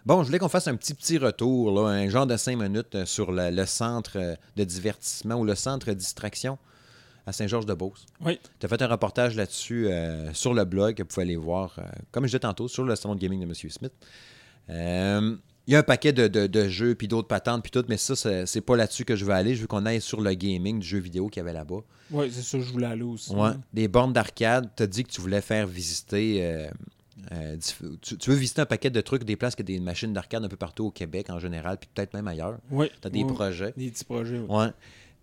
Bon, je voulais qu'on fasse un petit retour, là, un genre de 5 minutes sur le centre de divertissement ou le centre distraction à Saint-Georges-de-Beauce. Oui. Tu as fait un reportage là-dessus sur le blog que vous pouvez aller voir, comme je disais tantôt, sur le salon de gaming de M. Smith. Il y a un paquet de jeux, puis d'autres patentes, puis tout, mais ça, c'est pas là-dessus que je veux aller. Je veux qu'on aille sur le gaming du jeu vidéo qu'il y avait là-bas. Oui, c'est ça, je voulais aller aussi. Ouais. Hein. Des bornes d'arcade, tu as dit que tu voulais faire visiter... tu veux visiter un paquet de trucs, des places qui ont des machines d'arcade un peu partout au Québec en général, puis peut-être même ailleurs. Oui. Tu as des projets. Des petits projets, oui. Ouais.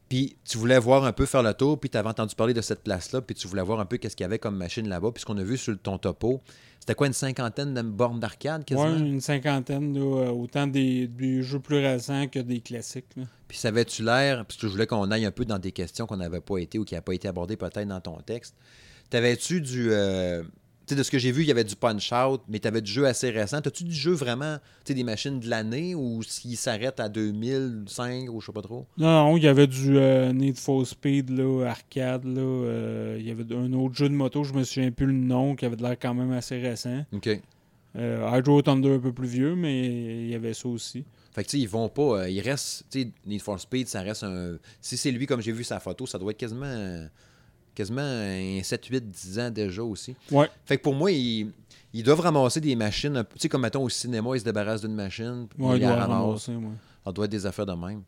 Puis tu voulais voir un peu faire le tour, puis tu avais entendu parler de cette place-là, puis tu voulais voir un peu qu'est-ce qu'il y avait comme machine là-bas. Puis ce qu'on a vu sur ton topo, c'était quoi, une cinquantaine de bornes d'arcade quasiment? Oui, une cinquantaine, là, autant des jeux plus récents que des classiques. Là. Puis ça avait-tu l'air, parce que je voulais qu'on aille un peu dans des questions qu'on n'avait pas été ou qui n'avaient pas été abordées peut-être dans ton texte. T'avais-tu du... T'sais, de ce que j'ai vu, il y avait du Punch-Out, mais tu avais du jeu assez récent. T'as-tu du jeu vraiment, t'sais, des machines de l'année ou s'il s'arrête à 2005 ou je sais pas trop? Non, il y avait du Need for Speed, là, arcade. Là, il y avait un autre jeu de moto, je me souviens plus le nom, qui avait de l'air quand même assez récent. OK. Hydro Thunder un peu plus vieux, mais il y avait ça aussi. Fait que tu sais, ils vont pas... ils restent... Tu sais, Need for Speed, ça reste un... Si c'est lui, comme j'ai vu sa photo, ça doit être quasiment 7, 8, 10 ans déjà aussi. Ouais. Fait que pour moi, ils doivent ramasser des machines, tu sais, comme mettons au cinéma, ils se débarrassent d'une machine, puis ils la ramassent. Ouais. Ça doit être des affaires de même.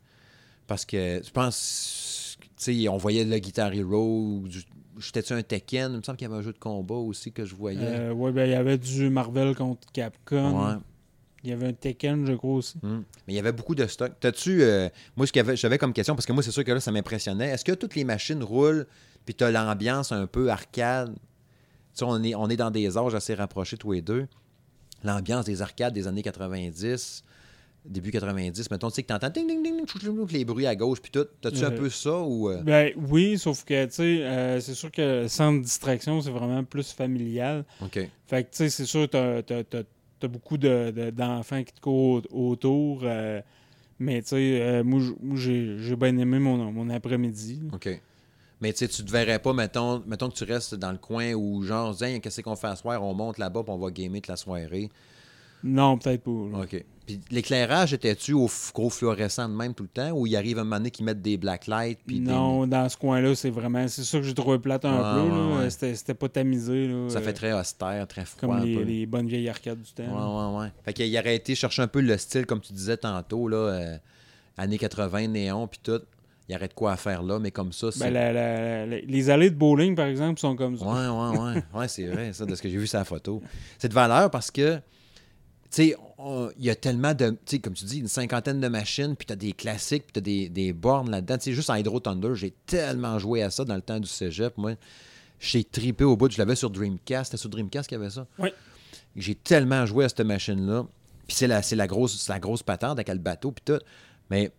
Parce que, je pense, tu sais, on voyait le Guitar Hero, j'étais-tu un Tekken? Il me semble qu'il y avait un jeu de combat aussi que je voyais. Oui, bien, il y avait du Marvel contre Capcom. Ouais. Il y avait un Tekken, je crois, aussi. Mmh. Mais il y avait beaucoup de stock. T'as-tu... moi, ce que j'avais comme question, parce que moi, c'est sûr que là, ça m'impressionnait. Est-ce que toutes les machines roulent, puis t'as l'ambiance un peu arcade? Tu sais, on est dans des âges assez rapprochés, tous les deux. L'ambiance des arcades des années 90, début 90, mettons, tu sais que t'entends ding, ding, ding, tchou, tchou, tchou, les bruits à gauche, puis tout. T'as-tu un peu ça, ou... Ben oui, sauf que, tu sais, c'est sûr que sans distraction, c'est vraiment plus familial. OK. Fait que, tu sais, c'est sûr que t'as beaucoup d'enfants qui te courent autour. Mais, tu sais, moi, j'ai bien aimé mon après-midi. Là. OK. Mais, tu sais, tu ne te verrais pas, mettons que tu restes dans le coin où, genre, « Hey, qu'est-ce qu'on fait à soir? On monte là-bas et on va gamer toute la soirée. » Non, peut-être pas. Là. OK. Puis l'éclairage, étais-tu au gros fluorescent de même tout le temps ou il arrive un moment donné qu'ils mettent des blacklights? Non, dans ce coin-là, c'est vraiment... C'est sûr que j'ai trouvé plate un peu. Là. Ouais. C'était pas tamisé. Là. Ça fait très austère, très froid. Comme les bonnes vieilles arcades du temps. Ouais. Fait qu'il aurait été chercher un peu le style, comme tu disais tantôt, là, années 80, néon, puis tout. Il y aurait de quoi à faire là, mais comme ça, c'est... Ben, les allées de bowling, par exemple, sont comme ça. Ouais. Ouais, c'est vrai, ça, de ce que j'ai vu sur la photo. C'est de valeur parce que... Tu sais, il y a tellement de... Tu sais, comme tu dis, une cinquantaine de machines, puis t'as des classiques, puis t'as des bornes là-dedans. Tu sais, juste en Hydro Thunder, j'ai tellement joué à ça dans le temps du cégep. Moi, j'ai trippé au bout. Je l'avais sur Dreamcast. C'était sur Dreamcast qu'il y avait ça? Oui. J'ai tellement joué à cette machine-là. Puis c'est la grosse patente avec le bateau, puis tout. Mais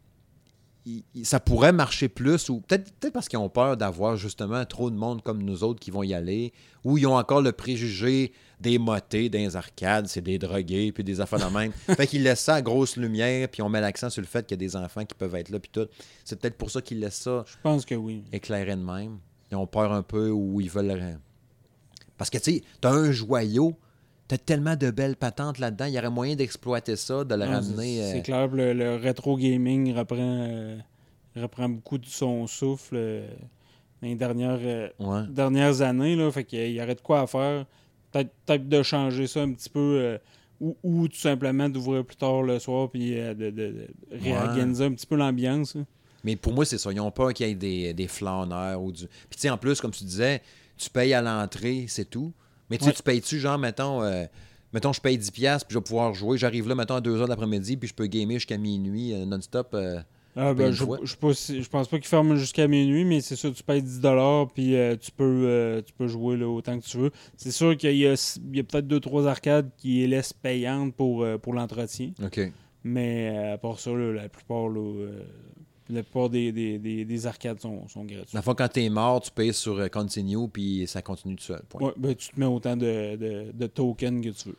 ça pourrait marcher plus, ou peut-être parce qu'ils ont peur d'avoir justement trop de monde comme nous autres qui vont y aller, ou ils ont encore le préjugé des motés dans les arcades, c'est des drogués, puis des affaires de même. Fait qu'ils laissent ça à grosse lumière, puis on met l'accent sur le fait qu'il y a des enfants qui peuvent être là, puis tout. C'est peut-être pour ça qu'ils laissent ça. Je pense que oui. Éclairé de même. Ils ont peur un peu, ou ils veulent... Parce que, tu sais, t'as un joyau, t'as tellement de belles patentes là-dedans, il y aurait moyen d'exploiter ça, de le ramener... C'est clair, le rétro gaming reprend beaucoup de son souffle dans les dernières années. Là, fait qu'il y aurait de quoi à faire. Peut-être de changer ça un petit peu ou tout simplement d'ouvrir plus tard le soir puis de réorganiser un petit peu l'ambiance. Là. Mais pour moi, c'est ça. Ils ont peur qu'il y ait des flâneurs. Puis tu sais, en plus, comme tu disais, tu payes à l'entrée, c'est tout. Mais tu payes-tu, genre, mettons, je paye 10$ puis je vais pouvoir jouer. J'arrive là, mettons, à 2h de l'après-midi puis je peux gamer jusqu'à minuit non-stop. Je pense pas qu'ils ferment jusqu'à minuit, mais c'est sûr, tu payes 10$ puis tu peux jouer là, autant que tu veux. C'est sûr qu'il y a peut-être 2-3 arcades qui laissent payantes pour l'entretien. OK. Mais à part ça, là, la plupart... Là, La plupart des arcades sont gratuites. La fois, quand t'es mort, tu payes sur Continue, puis ça continue tout seul. Ouais, ben, tu te mets autant de tokens que tu veux.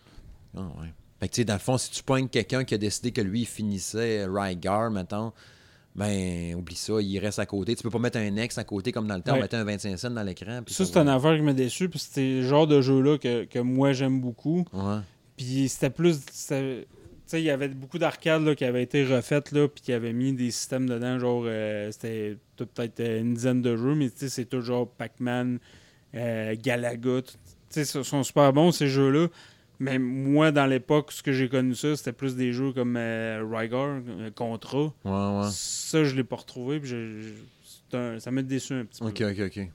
Ah, ouais. Fait que, tu sais, dans le fond, si tu pognes quelqu'un qui a décidé que lui, il finissait Rygar, mettons, ben, oublie ça, il reste à côté. Tu peux pas mettre un ex à côté comme dans le temps, on mettait un 25 cents dans l'écran. Ça, c'est une affaire qui m'a déçu, puis c'était le genre de jeu-là que moi, j'aime beaucoup. Ouais. Puis c'était plus... il y avait beaucoup d'arcades là, qui avaient été refaites là, puis qui avaient mis des systèmes dedans, genre c'était peut-être une dizaine de jeux, mais c'est tout genre Pac-Man, Galaga, ils sont super bons ces jeux-là. Mais moi, dans l'époque, ce que j'ai connu ça, c'était plus des jeux comme Rygar, Contra. Ouais, ouais. Ça, je l'ai pas retrouvé, puis ça m'a déçu un petit peu. OK. Fait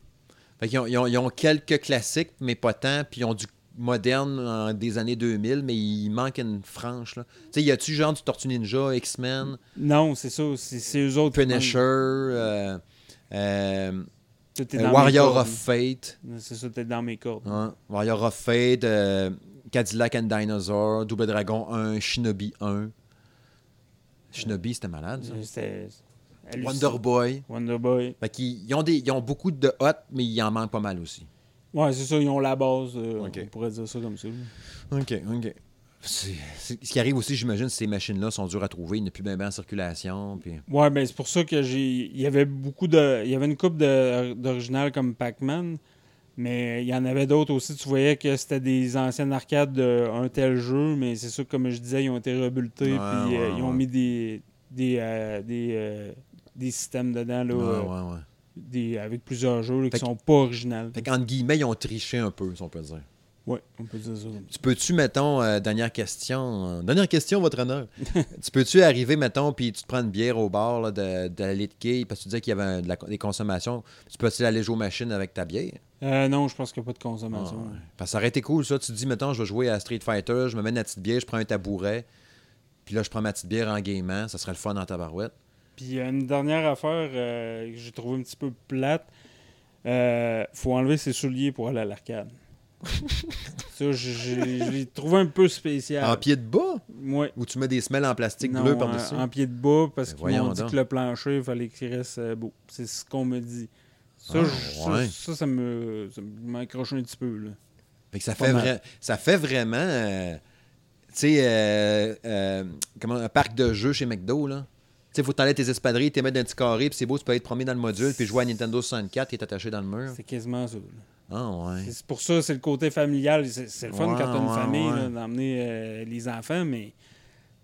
qu'ils ils ont quelques classiques, mais pas tant, puis ils ont du moderne des années 2000, mais il manque une franche. Là. T'sais, y a-tu genre du Tortue Ninja, X-Men? Non, c'est ça. C'est eux autres. Punisher, Warrior of Fate. C'est ça, t'es dans mes cordes. Ouais. Warrior of Fate, Cadillac and Dinosaur, Double Dragon 1, Shinobi 1. Shinobi, c'était malade, ça. C'était... Wonder Boy. Fait ils ont beaucoup de hot, mais il en manque pas mal aussi. Ouais, c'est ça, ils ont la base, on pourrait dire ça comme ça. OK. Ce qui arrive aussi, j'imagine, c'est que ces machines-là sont dures à trouver, il n'y a plus bien en circulation. Puis... Ouais, ben c'est pour ça que il y avait une couple d'originales comme Pac-Man, mais il y en avait d'autres aussi, tu voyais que c'était des anciennes arcades d'un tel jeu, mais c'est sûr, comme je disais, ils ont été rebultés, ils ont mis des systèmes dedans, là. Ouais. Avec plusieurs jeux là, qui sont pas originales. Fait qu'entre guillemets, ils ont triché un peu, si on peut dire. Oui, on peut dire ça. Tu peux-tu, mettons, dernière question, votre honneur. Tu peux-tu arriver, mettons, puis tu te prends une bière au bar là, de la Litke, parce que tu disais qu'il y avait des consommations. Tu peux-tu aller jouer aux machines avec ta bière? Non, je pense qu'il n'y a pas de consommation. Ah, ouais. Parce que ça aurait été cool, ça. Tu te dis, mettons, je vais jouer à Street Fighter, je me mets ma petite bière, je prends un tabouret, puis là, je prends ma petite bière en gamant. Ça serait le fun en tabarouette. Puis une dernière affaire que j'ai trouvé un petit peu plate, faut enlever ses souliers pour aller à l'arcade. Ça, je l'ai trouvé un peu spécial. En pied de bas? Oui. Ou tu mets des semelles en plastique bleu par-dessus? En pied de bas, parce qu'ils m'ont dit que le plancher, il fallait qu'il reste beau. C'est ce qu'on me dit. Ça, ça m'accroche un petit peu. Là. Fait que ça fait vraiment un parc de jeux chez McDo, là. Tu sais, faut t'enlever tes espadrilles, t'es mettre dans un petit carré, puis c'est beau, tu peux aller te promener dans le module, puis jouer à Nintendo 64 qui est attaché dans le mur. C'est quasiment ça. Ah, ouais. C'est pour ça, c'est le côté familial. C'est le fun quand t'as une famille, là, d'emmener les enfants, mais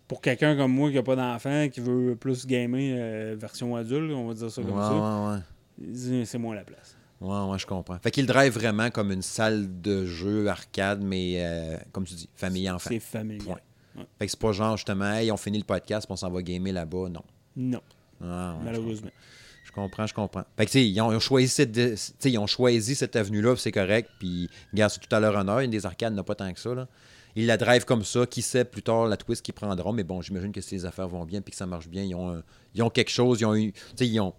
pour quelqu'un comme moi qui n'a pas d'enfant, qui veut plus gamer version adulte, on va dire ça comme ça, c'est moins la place. Ouais, je comprends. Fait qu'il drive vraiment comme une salle de jeu arcade, mais comme tu dis, famille-enfant. C'est familial. Ouais. Fait que c'est pas genre, justement, hey, on finit le podcast, puis on s'en va gamer là-bas, non. Non, malheureusement. Je comprends. Fait que, tu sais, ils ont choisi cette avenue-là, puis c'est correct, puis regarde, c'est tout à leur honneur, une des arcades n'a pas tant que ça, là. Ils la drivent comme ça, qui sait plus tard la twist qu'ils prendront, mais bon, j'imagine que si les affaires vont bien, puis que ça marche bien, ils ont quelque chose, ils ont mis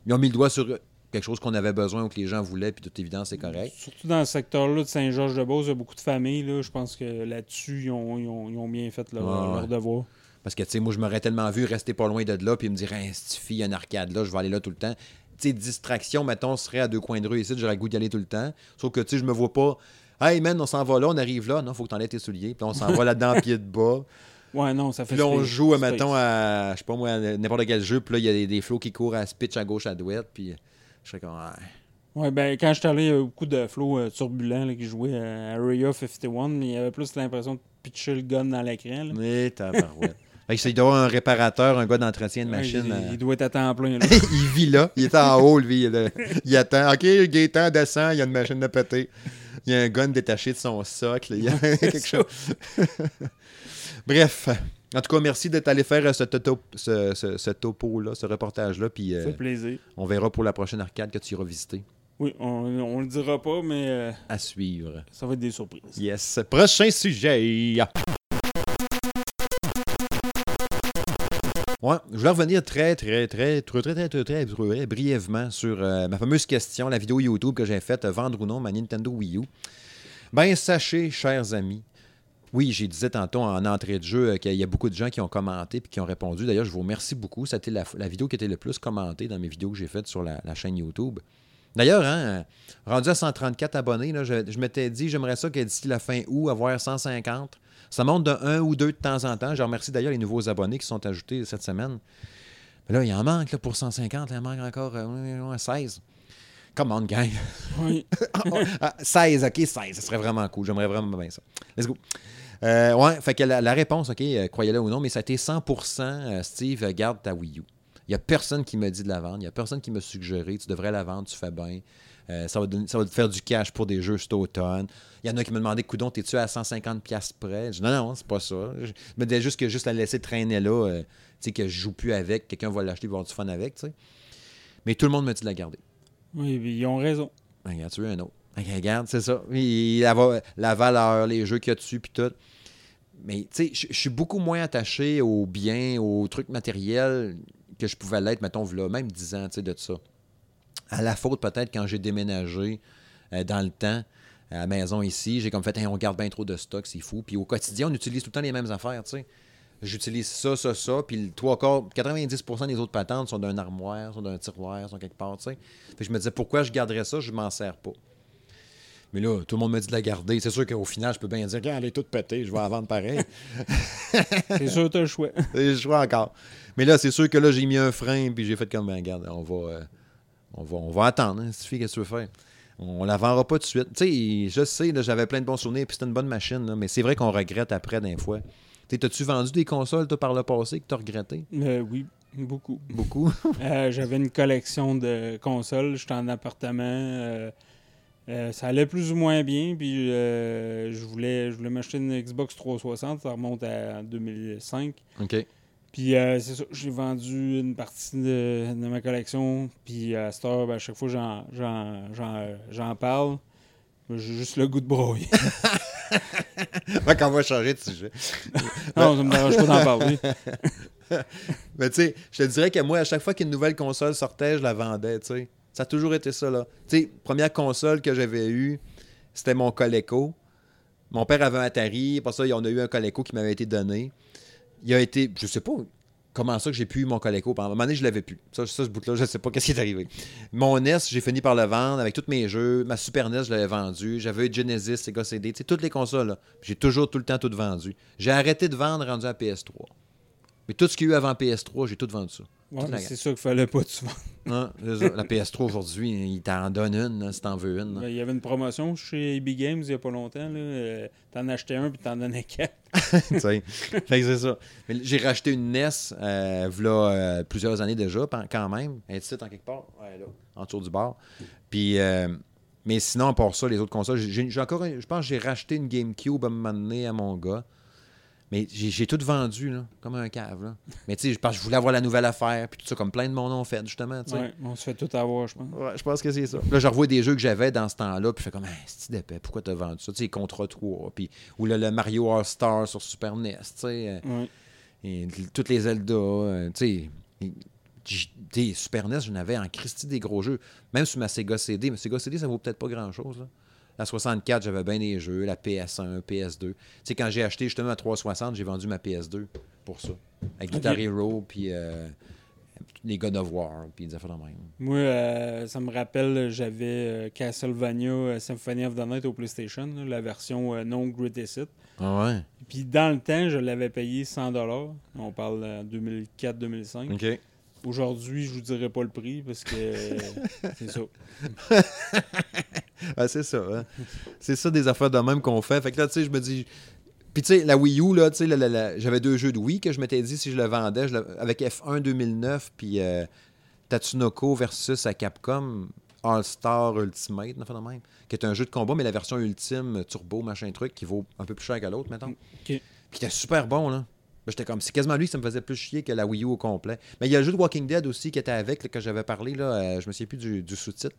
le doigt sur quelque chose qu'on avait besoin ou que les gens voulaient, puis de toute évidence, c'est correct. Surtout dans le secteur-là de Saint-Georges-de-Beauce, il y a beaucoup de familles, là, je pense que là-dessus, ils ont bien fait leur devoir. Parce que, tu sais, moi, je m'aurais tellement vu rester pas loin de là, puis me dire, hey, cette fille, il y a une arcade là, je vais aller là tout le temps. Tu sais, distraction, mettons, serait à 2 coins de rue ici, j'aurais le goût d'y aller tout le temps. Sauf que, tu sais, je me vois pas, hey, man, on s'en va là, on arrive là. Non, faut que t'enlèves tes souliers, puis on s'en va là-dedans, pied de bas. Ouais, non, ça fait. Puis là, on joue, mettons, à, je sais pas moi, à n'importe quel jeu, puis là, il y a des flots qui courent à pitch à gauche, à droite, puis je serais comme, ouais. Oui, ben quand j'étais allé, il y a eu beaucoup de flots turbulents là, qui jouaient à Area 51, mais il y avait plus l'impression de pitcher le gun dans l'écran. Là. Mais tabarouette. Il doit avoir un réparateur, un gars d'entretien de machine. Il doit être à temps plein. Là. Il vit là. Il est en haut, lui. Là. Il attend. OK, Gaétan descend. Il y a une machine de péter. Il y a un gun détaché de son socle. Il y a quelque chose. Bref. En tout cas, merci d'être allé faire ce topo-là, ce reportage-là. Puis, ça fait plaisir. On verra pour la prochaine arcade que tu iras visiter. Oui, on le dira pas, mais... à suivre. Ça va être des surprises. Yes. Prochain sujet. Ouais, je voulais revenir très brièvement sur ma fameuse question, la vidéo YouTube que j'ai faite, vendre ou non ma Nintendo Wii U. Ben, sachez, chers amis, Oui, j'ai disais tantôt en entrée de jeu qu'il y a beaucoup de gens qui ont commenté et qui ont répondu. D'ailleurs, je vous remercie beaucoup. Ça a été la vidéo qui était le plus commentée dans mes vidéos que j'ai faites sur la chaîne YouTube. D'ailleurs, hein, rendu à 134 abonnés, là, je m'étais dit, j'aimerais ça que d'ici la fin août, avoir 150. Ça monte de 1 ou 2 de temps en temps. Je remercie d'ailleurs les nouveaux abonnés qui sont ajoutés cette semaine. Mais là, il en manque là, pour 150. Il en manque encore 16. Come on, gang. Oui. 16, OK, 16. Ce serait vraiment cool. J'aimerais vraiment bien ça. Let's go. Fait que la réponse, OK, croyez-le ou non, mais ça a été 100%, Steve, garde ta Wii U. Il n'y a personne qui me dit de la vendre. Il n'y a personne qui me suggéré. Tu devrais la vendre, tu fais bien. Ça va te faire du cash pour des jeux cet automne. Il y en a qui me demandaient, coudon, t'es-tu à 150$ près? Je dis, non, c'est pas ça. Je me disais juste la laisser traîner là, tu sais, que je joue plus avec. Quelqu'un va l'acheter, va avoir du fun avec, tu sais. Mais tout le monde me dit de la garder. Oui, ils ont raison. Regarde, tu veux un autre. Regarde, c'est ça. La valeur, les jeux qu'il y a dessus, puis tout. Mais, tu sais, je suis beaucoup moins attaché aux biens, aux trucs matériels que je pouvais l'être, mettons, là, même 10 ans, tu sais, de ça. À la faute, peut-être, quand j'ai déménagé dans le temps, à la maison ici, j'ai comme fait, hey, on garde bien trop de stock, c'est fou. Puis au quotidien, on utilise tout le temps les mêmes affaires, tu sais. J'utilise ça, puis 90% des autres patentes sont d'un armoire, sont d'un tiroir, sont quelque part, tu sais. Fait que je me disais, pourquoi je garderais ça, je m'en sers pas. Mais là, tout le monde me dit de la garder. C'est sûr qu'au final, je peux bien dire, « Elle est toute pétée, je vais la vendre pareil. » C'est sûr que t'as le choix. C'est le choix encore. Mais là, c'est sûr que là, j'ai mis un frein, puis j'ai fait comme, « Regarde, on va attendre, hein, il suffit, qu'est-ce que tu veux faire? » On la vendra pas tout de suite. Tu sais, je sais, là, j'avais plein de bons souvenirs, puis c'était une bonne machine, là, mais c'est vrai qu'on regrette après d'un fois. T'as-tu vendu des consoles, toi, par le passé, que t'as regretté? Oui, beaucoup. Beaucoup? J'avais une collection de consoles, j'étais en appartement... ça allait plus ou moins bien, puis je voulais m'acheter une Xbox 360, ça remonte à 2005. OK. Puis c'est ça, j'ai vendu une partie de ma collection, puis à cette heure, à chaque fois, j'en parle. J'ai juste le goût de broyer. Quand on va changer de sujet. Non, ça me dérange pas d'en parler. Mais tu sais, je te dirais que moi, à chaque fois qu'une nouvelle console sortait, je la vendais, tu sais. Ça a toujours été ça, là. Tu sais, première console que j'avais eue, c'était mon Coleco. Mon père avait un Atari. Pour ça, on a eu un Coleco qui m'avait été donné. Il a été... Je sais pas comment ça que j'ai pu eu mon Coleco. À un moment donné, je l'avais plus. Ça ce bout-là, je sais pas qu'est-ce qui est arrivé. Mon NES, j'ai fini par le vendre avec tous mes jeux. Ma Super NES, je l'avais vendue. J'avais eu Genesis, Sega CD. Tu sais, toutes les consoles, là. J'ai toujours, tout le temps, tout vendu. J'ai arrêté de vendre rendu à PS3. Mais tout ce qu'il y a eu avant PS3, j'ai tout vendu ça. Ouais, mais c'est sûr qu'il fallait pas souvent. Ah, la PS3 aujourd'hui, il t'en donne une, là, si t'en veux une. Là. Il y avait une promotion chez EB Games il n'y a pas longtemps. Là. T'en achetais un puis t'en donnais 4. Fait que c'est ça. Mais j'ai racheté une NES plusieurs années déjà, quand même. Elle est en quelque part, ouais, là, en dessous du bord. Puis, mais sinon, pour ça, les autres consoles, je pense que j'ai racheté une GameCube à un moment donné à mon gars. Mais j'ai tout vendu, là, comme un cave. Là. Mais tu sais, je voulais avoir la nouvelle affaire, puis tout ça, comme plein de monde ont fait, justement. Oui, on se fait tout avoir, je pense. Ouais, je pense que c'est ça. Là, je revois des jeux que j'avais dans ce temps-là, puis je fais comme, hey, c'est-tu d'épais, pourquoi t'as vendu ça? Tu sais, Contra 3, puis, ou le Mario All-Star sur Super NES, tu sais. Oui. Et toutes les Zelda, tu sais. Des Super NES, j'en avais en Christie des gros jeux. Même sur ma Sega CD, mais Sega CD, ça vaut peut-être pas grand-chose, là. La 64, j'avais bien des jeux, la PS1, PS2. Tu sais, quand j'ai acheté justement la 360, j'ai vendu ma PS2 pour ça. Avec Guitar Hero, puis les God of War, puis des affaires de même. Moi, ça me rappelle, j'avais Castlevania Symphony of the Night au PlayStation, là, la version non Greatest. Ah ouais? Puis dans le temps, je l'avais payé 100$. On parle 2004-2005. OK. Aujourd'hui, je vous dirai pas le prix parce que c'est ça. Ah, c'est ça. Hein? C'est ça des affaires de même qu'on fait. Fait que là, tu sais, je me dis... Puis tu sais, la Wii U, là, tu sais, j'avais deux jeux de Wii que je m'étais dit si je le vendais avec F1 2009 puis Tatsunoko versus à Capcom All-Star Ultimate, enfin de même, qui est un jeu de combat, mais la version ultime, turbo, machin truc, qui vaut un peu plus cher que l'autre, mettons. Okay. Puis était super bon, là. Ben, j'étais comme, c'est quasiment lui que ça me faisait plus chier que la Wii U au complet. Mais il y a le jeu de Walking Dead aussi qui était avec, là, que j'avais parlé, là, je me souviens plus du sous-titre,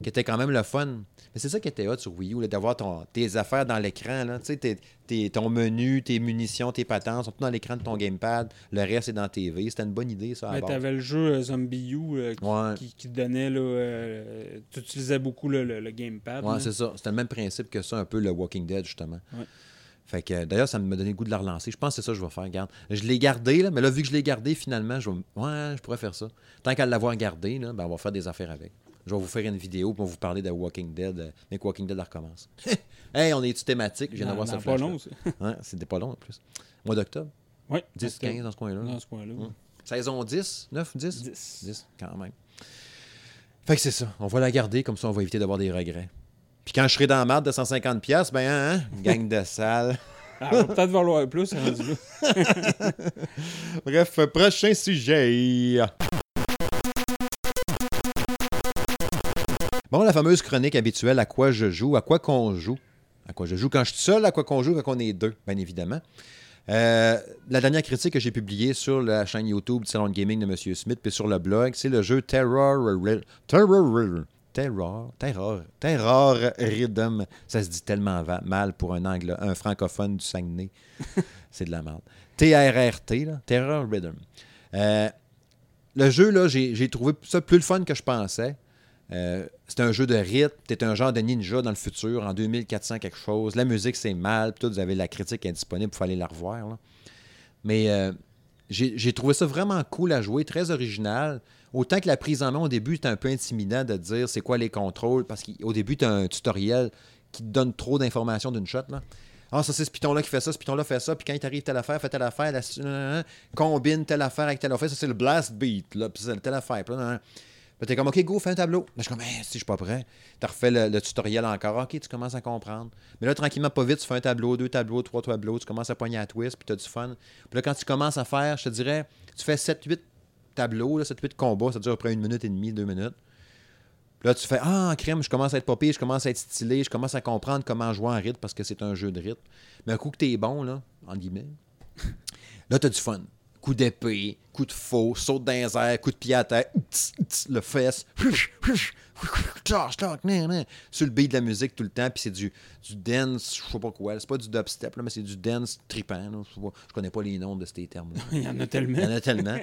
qui était quand même le fun. Mais c'est ça qui était hot sur Wii U, là, d'avoir tes affaires dans l'écran. Là. Tu sais, ton menu, tes munitions, tes patentes sont tout dans l'écran de ton gamepad. Le reste est dans TV. C'était une bonne idée, ça. Tu avais le jeu Zombie U qui donnait... tu utilisais beaucoup le gamepad. Oui, c'est ça. C'était le même principe que ça, un peu le Walking Dead, justement. Ouais. Fait que d'ailleurs, ça me donnait le goût de la relancer. Je pense que c'est ça que je vais faire. Regarde. Je l'ai gardé, là, mais là, vu que je l'ai gardé, finalement, je pourrais faire ça. Tant qu'à l'avoir gardé, là, ben, on va faire des affaires avec. Je vais vous faire une vidéo pour vous parler de Walking Dead. Mais que Walking Dead, elle recommence. Hey, on est-tu thématique? Je viens d'avoir ça. C'est pas long, hein? C'était pas long, en plus. Mois d'octobre? Oui. 10, 15 dans ce coin-là. Dans ce coin-là. Mmh. Saison 10? 9? 10? 10, quand même. Fait que c'est ça. On va la garder, comme ça, on va éviter d'avoir des regrets. Puis quand je serai dans la marde de 150$, ben, gagne de salle. Ah, on va peut-être valoir plus, c'est rendu là. Bref, prochain sujet. Bon, la fameuse chronique habituelle, à quoi je joue, à quoi qu'on joue. À quoi je joue quand je suis seul, à quoi qu'on joue quand on est deux, bien évidemment. La dernière critique que j'ai publiée sur la chaîne YouTube du Salon de Gaming de M. Smith, puis sur le blog, c'est le jeu Terror Rhythm. Ça se dit tellement mal pour un francophone du Saguenay. C'est de la merde. TRRT, là, Terror Rhythm. Le jeu, là, j'ai trouvé ça plus le fun que je pensais. C'est un jeu de rythme, t'es un genre de ninja dans le futur, en 2400 quelque chose, la musique c'est mal, tout, vous avez la critique indisponible, il faut aller la revoir. Là. Mais j'ai trouvé ça vraiment cool à jouer, très original, autant que la prise en main au début est un peu intimidant de dire c'est quoi les contrôles, parce qu'au début t'as un tutoriel qui te donne trop d'informations d'une shot, là. Ah, ça, c'est ce piton-là qui fait ça, ce piton-là fait ça, puis quand il t'arrive telle affaire, fait telle affaire, combine telle affaire avec telle affaire, ça c'est le blast beat, là, puis c'est telle affaire, puis là, puis t'es comme, OK, go, fais un tableau. Mais je suis comme, si je suis pas prêt. T'as refait le tutoriel encore. OK, tu commences à comprendre. Mais là, tranquillement, pas vite, tu fais un tableau, 2 tableaux, 3 tableaux. Tu commences à poigner à twist, puis t'as du fun. Puis là, quand tu commences à faire, je te dirais, tu fais 7-8 tableaux, 7-8 combats. Ça dure à peu près 1 minute et demie, 2 minutes. Puis là, tu fais, crème, je commence à être popé, je commence à être stylé, je commence à comprendre comment jouer en rythme parce que c'est un jeu de rythme. Mais un coup que t'es bon, là, en guillemets, là, t'as du fun. Coup d'épée, coup de faux, saute dans les airs, coup de pied à terre, le fesse, sur le beat de la musique tout le temps, puis c'est du dance, je sais pas quoi, c'est pas du dubstep, là, mais c'est du dance tripant, là. Je connais pas les noms de ces termes-là. Il y en a tellement.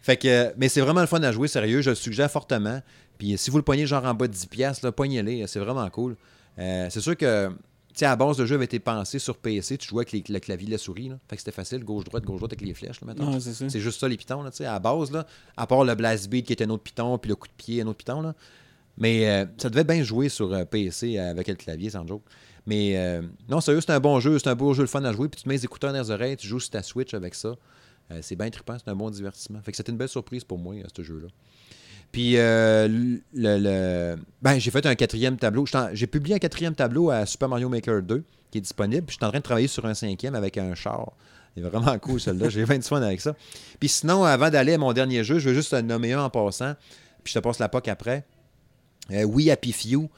Fait que, mais c'est vraiment le fun à jouer, sérieux, je le suggère fortement, puis si vous le pognez genre en bas de 10$, pognez-les, c'est vraiment cool. C'est sûr que... T'sais, à la base, le jeu avait été pensé sur PC, tu jouais avec le clavier et la souris. Là. Fait que c'était facile, gauche-droite avec les flèches. Là, maintenant. Non, c'est juste ça, les pitons. Là, à la base, là, à part le blast beat qui était un autre piton, puis le coup de pied, un autre piton. Là. Mais ça devait bien jouer sur PC avec le clavier, sans joke. Mais non, sérieux, c'est un bon jeu, c'est un beau jeu, le fun à jouer. Puis tu mets les écouteurs dans les oreilles, tu joues sur ta Switch avec ça. C'est bien trippant, c'est un bon divertissement. Fait que c'était une belle surprise pour moi, ce jeu-là. Puis, j'ai fait un 4e tableau. J'ai publié un 4e tableau à Super Mario Maker 2 qui est disponible. Puis, je suis en train de travailler sur un 5e avec un char. Il est vraiment cool, celui-là. J'ai 20 fun avec ça. Puis, sinon, avant d'aller à mon dernier jeu, je veux juste te nommer un en passant. Puis, je te passe la POC après. Oui, Happy Few.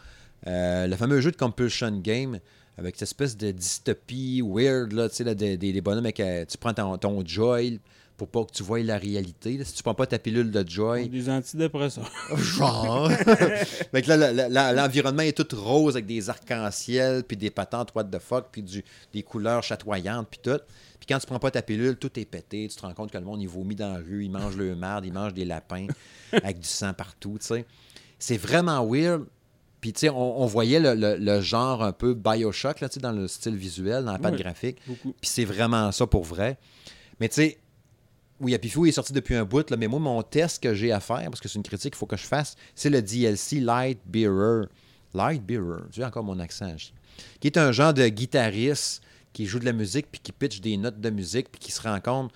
Le fameux jeu de Compulsion Game avec cette espèce de dystopie weird, là, tu sais, des bonhommes avec. Tu prends ton Joy. Pour pas que tu voies la réalité. Là, si tu prends pas ta pilule de Joy... Des antidépresseurs. Genre! Fait que là, l'environnement est tout rose avec des arcs-en-ciel, puis des patentes what the fuck, puis des couleurs chatoyantes, puis tout. Puis quand tu prends pas ta pilule, tout est pété. Tu te rends compte que le monde, il vomit dans la rue, il mange le marde, il mange des lapins avec du sang partout, tu sais. C'est vraiment weird. Puis, tu sais, on voyait le genre un peu Bioshock, là, tu sais, dans le style visuel, dans la patte graphique. Beaucoup. Puis c'est vraiment ça pour vrai. Mais, tu sais... Oui, Happy Few est sorti depuis un bout, là, mais moi, mon test que j'ai à faire, parce que c'est une critique qu'il faut que je fasse, c'est le DLC Lightbearer. Lightbearer, tu vois encore mon accent. Qui est un genre de guitariste qui joue de la musique, puis qui pitch des notes de musique, puis qui se rend compte,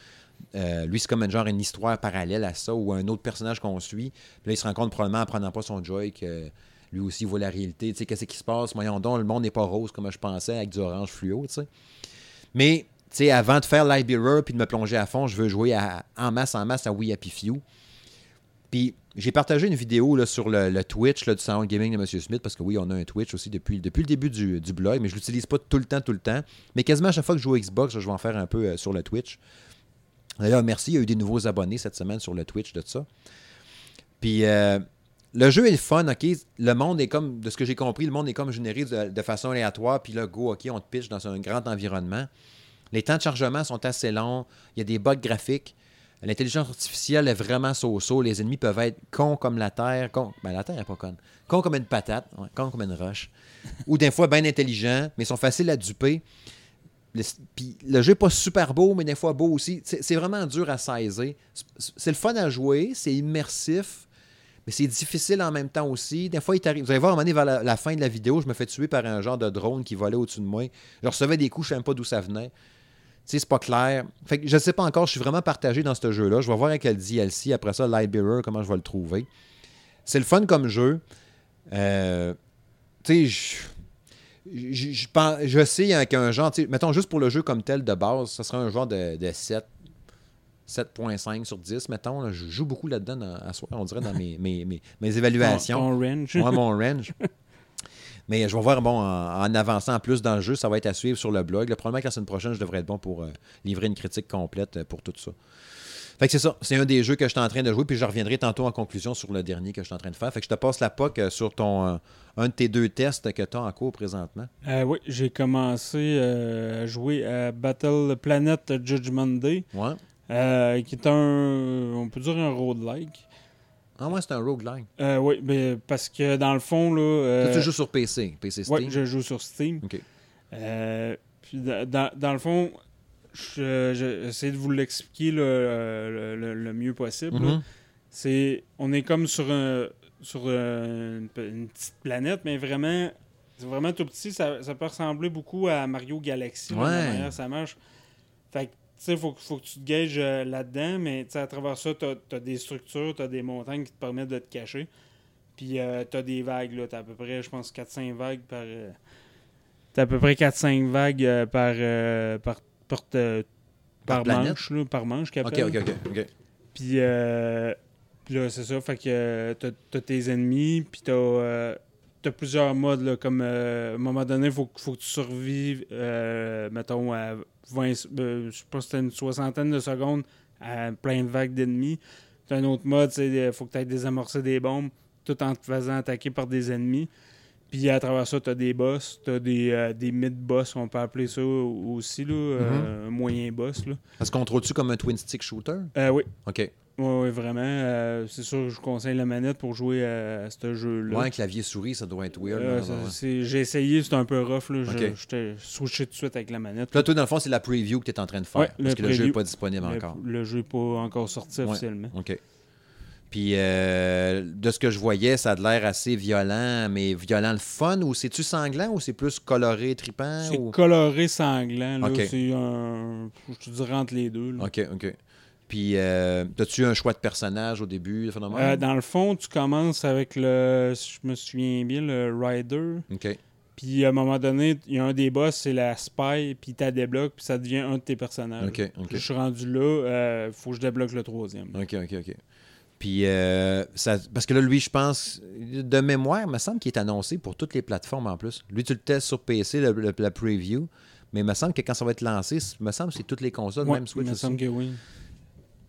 lui, c'est comme une histoire parallèle à ça, ou un autre personnage qu'on suit. Puis là, il se rend compte probablement en prenant pas son Joy que lui aussi voit la réalité. Tu sais, qu'est-ce qui se passe? Voyons donc, le monde n'est pas rose comme je pensais, avec du orange fluo, tu sais. Mais... Tu sais, avant de faire Lightbearer puis de me plonger à fond, je veux jouer en masse à Wii Happy Few. Puis j'ai partagé une vidéo là, sur le Twitch là, du Salon Gaming de M. Smith, parce que oui, on a un Twitch aussi depuis le début du blog, mais je ne l'utilise pas tout le temps. Mais quasiment à chaque fois que je joue au Xbox, je vais en faire un peu sur le Twitch. D'ailleurs, merci, il y a eu des nouveaux abonnés cette semaine sur le Twitch de ça. Puis... Le jeu est le fun, OK? Le monde est comme, de ce que j'ai compris, le monde est comme généré de façon aléatoire, puis là, go, OK, on te pitch dans un grand environnement. Les temps de chargement sont assez longs. Il y a des bugs graphiques. L'intelligence artificielle est vraiment so-so. Les ennemis peuvent être cons comme la Terre. La Terre n'est pas conne. Cons comme une patate. Ouais, cons comme une roche. Ou des fois, bien intelligents, mais ils sont faciles à duper. Puis le jeu n'est pas super beau, mais des fois beau aussi. C'est vraiment dur à saisir. C'est le fun à jouer, c'est immersif, mais c'est difficile en même temps aussi. Des fois, il t'arrive. Vous allez voir, à un moment donné, vers la fin de la vidéo, je me fais tuer par un genre de drone qui volait au-dessus de moi. Je recevais des coups, je ne savais même pas d'où ça venait. Tu sais, c'est pas clair. Fait que je ne sais pas encore, je suis vraiment partagé dans ce jeu-là. Je vais voir avec le DLC, après ça, Light Bearer, comment je vais le trouver. C'est le fun comme jeu. Tu sais, je sais avec un genre, mettons juste pour le jeu comme tel de base, ça serait un genre de 7.5 sur 10, mettons. Là, je joue beaucoup là-dedans, on dirait dans mes évaluations. Mon range. Mais je vais voir, bon, en avançant plus dans le jeu, ça va être à suivre sur le blog. Là, probablement que la semaine prochaine, je devrais être bon pour livrer une critique complète pour tout ça. Fait que c'est ça, c'est un des jeux que je suis en train de jouer, puis je reviendrai tantôt en conclusion sur le dernier que je suis en train de faire. Fait que je te passe la POC sur un de tes deux tests que tu as en cours présentement. Oui, j'ai commencé à jouer à Battle Planet Judgment Day, ouais. Qui est on peut dire un roguelike. Ah ouais, c'est un roguelike. Oui, mais parce que dans le fond, là... tu joues sur PC Steam? Oui, je joue sur Steam. OK. Puis dans le fond... J'essaie de vous l'expliquer le mieux possible. Mm-hmm. Là. On est comme sur une petite planète, mais vraiment, c'est vraiment tout petit. Ça peut ressembler beaucoup à Mario Galaxy, ouais. Là, de la manière ça marche. Fait que, tu sais, faut que tu te gages là-dedans, mais à travers ça, t'as des structures, t'as des montagnes qui te permettent de te cacher. Puis t'as des vagues, là. T'as à peu près, je pense, 4-5 vagues par... par manche qu'elle appelle. OK. Puis là, c'est ça. Fait que t'as tes ennemis, puis t'as plusieurs modes. Là, comme à un moment donné, il faut que tu survives, mettons, à 20, je sais pas si c'était une soixantaine de secondes à plein de vagues d'ennemis. T'as un autre mode, il faut que t'ailles désamorcer des bombes tout en te faisant attaquer par des ennemis. Puis à travers ça, t'as des boss, t'as des mid-boss, on peut appeler ça aussi, là, moyen-boss. Est-ce qu'on trouve-tu comme un twin-stick shooter? Oui. OK. Oui, vraiment. C'est sûr que je vous conseille la manette pour jouer à ce jeu-là. Ouais, clavier-souris, ça doit être weird. J'ai essayé, c'était un peu rough. Là. Okay. Je t'ai switché tout de suite avec la manette. Là, toi, dans le fond, c'est la preview que t'es en train de faire, parce que le jeu n'est pas disponible encore. Le jeu n'est pas encore sorti officiellement. OK. Puis, de ce que je voyais, ça a l'air assez violent, mais violent le fun, ou c'est-tu sanglant, ou c'est plus coloré, tripant? C'est coloré, sanglant, là. Okay. C'est je te dirais entre les deux, là. OK. Puis, as-tu un choix de personnage au début? Dans le fond, tu commences avec si je me souviens bien, le Rider. OK. Puis, à un moment donné, il y a un des boss, c'est la Spy, puis tu la débloques, puis ça devient un de tes personnages. OK. Puis, je suis rendu là, faut que je débloque le troisième. Là. OK. Puis, parce que là, lui, je pense, de mémoire, il me semble qu'il est annoncé pour toutes les plateformes en plus. Lui, tu le testes sur PC, la preview, mais il me semble que quand ça va être lancé, il me semble que c'est toutes les consoles, même Switch aussi. Il me semble que oui.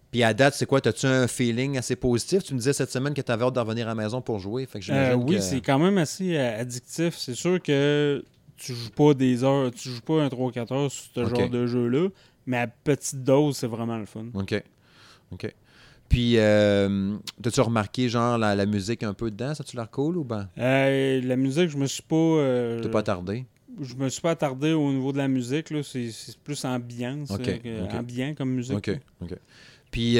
Puis à date, c'est quoi? T'as-tu un feeling assez positif? Tu me disais cette semaine que t'avais hâte d'en revenir à la maison pour jouer. Fait que c'est quand même assez addictif. C'est sûr que tu joues pas des heures, tu joues pas un 3-4 heures sur ce genre de jeu-là, mais à petite dose, c'est vraiment le fun. OK. Puis, t'as-tu remarqué, genre, la musique un peu dedans? Ça, tu la recoules ou ben? La musique, je me suis pas... T'es pas attardé? Je me suis pas attardé au niveau de la musique, là. C'est plus ambiance, ambiant comme musique. OK. Puis,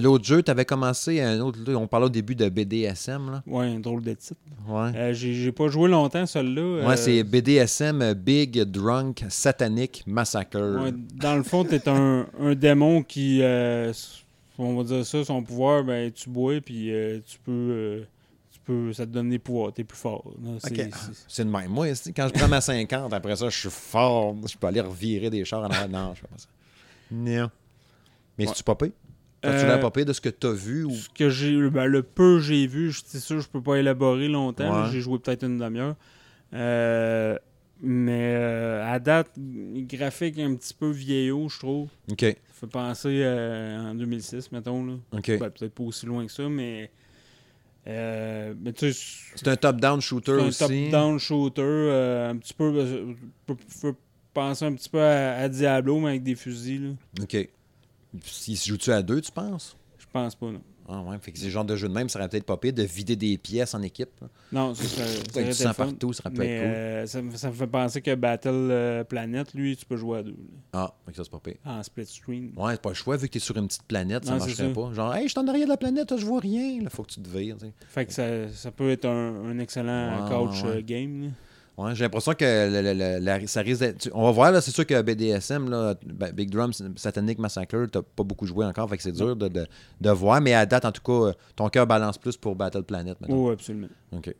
l'autre jeu, t'avais commencé un autre... On parlait au début de BDSM, là. Ouais, un drôle de titre. Ouais. J'ai pas joué longtemps, celui-là. Ouais, c'est BDSM, Big Drunk Satanic Massacre. Ouais, dans le fond, t'es un démon qui... on va dire ça, son pouvoir, ben tu bois, puis ça te donne des pouvoirs, t'es plus fort. Là, c'est de même. Moi, quand je prends ma 50, après ça, je suis fort, je peux aller revirer des chars en arrière. Non, je fais pas ça. Non. Mais si tu popé? As-tu l'air popé de ce que t'as vu? Ou... Le peu que j'ai vu, je suis sûr que je peux pas élaborer longtemps, j'ai joué peut-être une demi-heure. Mais à date, graphique un petit peu vieillot, je trouve. OK. Ça fait penser en 2006, mettons. Là. OK. Ben, peut-être pas aussi loin que ça, mais... c'est un top-down shooter aussi. C'est un top-down shooter. Un petit peu... je peux penser un petit peu à Diablo, mais avec des fusils. Là. OK. Ils se jouent-tu à deux, tu penses? Je pense pas, non. Ah ouais, fait que ces genres de jeux de même, ça aurait peut-être pas pire de vider des pièces en équipe. Là. Non, ça du sang partout, ça aurait peut être cool. Ça me fait penser que Battle Planet, lui, tu peux jouer à deux. Là. Ah, donc ça, c'est pas pire. En split screen. Ouais, c'est pas le choix, vu que t'es sur une petite planète, non, ça marcherait pas. Genre, hey, je suis en arrière de la planète, je vois rien, là, faut que tu te vires. T'sais. Fait que ça peut être un excellent couch game, là. Ouais, j'ai l'impression que ça risque d'être... On va voir, là, c'est sûr que BDSM, là, Big Drum, Satanic Massacre, t'as pas beaucoup joué encore, fait que c'est dur de voir. Mais à date, en tout cas, ton cœur balance plus pour Battle Planet maintenant. Oui, absolument. OK. Ouais.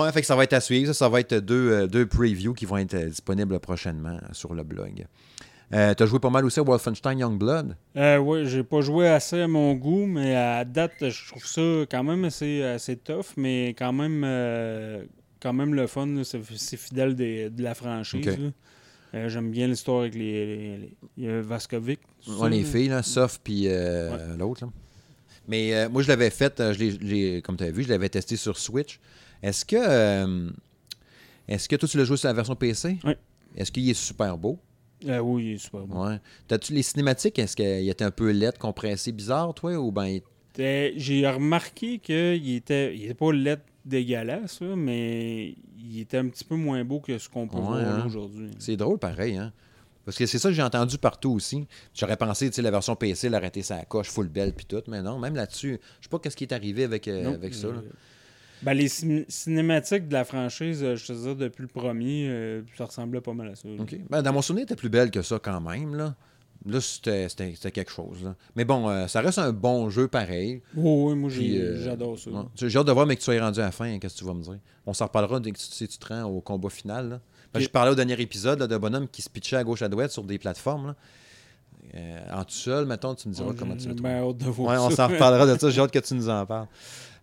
Ouais, fait que ça va être à suivre. Ça va être deux previews qui vont être disponibles prochainement sur le blog. T'as joué pas mal aussi à Wolfenstein Youngblood? Oui, j'ai pas joué assez à mon goût, mais à date, je trouve ça quand même assez tough, mais quand même le fun, là, c'est fidèle de la franchise. Okay. J'aime bien l'histoire avec les Vaskovic. Ouais, les filles, là, Sof puis ouais. L'autre. Là. Mais moi, je l'avais fait, comme tu as vu, je l'avais testé sur Switch. Est-ce que toi, tu l'as joué sur la version PC? Oui. Est-ce qu'il est super beau? Oui, il est super beau. Ouais. T'as-tu les cinématiques? Est-ce qu'il était un peu laid, compressé, bizarre, toi? Ou ben, j'ai remarqué qu'il était pas laid dégueulasse, mais il était un petit peu moins beau que ce qu'on peut voir aujourd'hui. C'est drôle pareil, hein? Parce que c'est ça que j'ai entendu partout aussi. J'aurais pensé, tu sais, la version PC, l'arrêter sa coche full belle puis tout, mais non, même là-dessus, je sais pas qu'est-ce qui est arrivé avec ça. Là. Ben, les cinématiques de la franchise, je te disais, depuis le premier, ça ressemblait pas mal à ça. Okay. Ben, dans mon souvenir, c'était plus belle que ça quand même, là. Là, c'était quelque chose. Là. Mais bon, ça reste un bon jeu pareil. Oh, oui, moi, j'adore ça. Ouais. J'ai hâte de voir, mais que tu sois rendu à la fin, hein, qu'est-ce que tu vas me dire. On s'en reparlera dès que tu te rends au combat final. Là. Je parlais au dernier épisode là, de bonhomme qui se pitchait à gauche à droite sur des plateformes. Là. En tout seul, mettons, tu me diras comment tu l'as trouvé. Hâte de voir ça. On s'en reparlera de ça. J'ai hâte que tu nous en parles.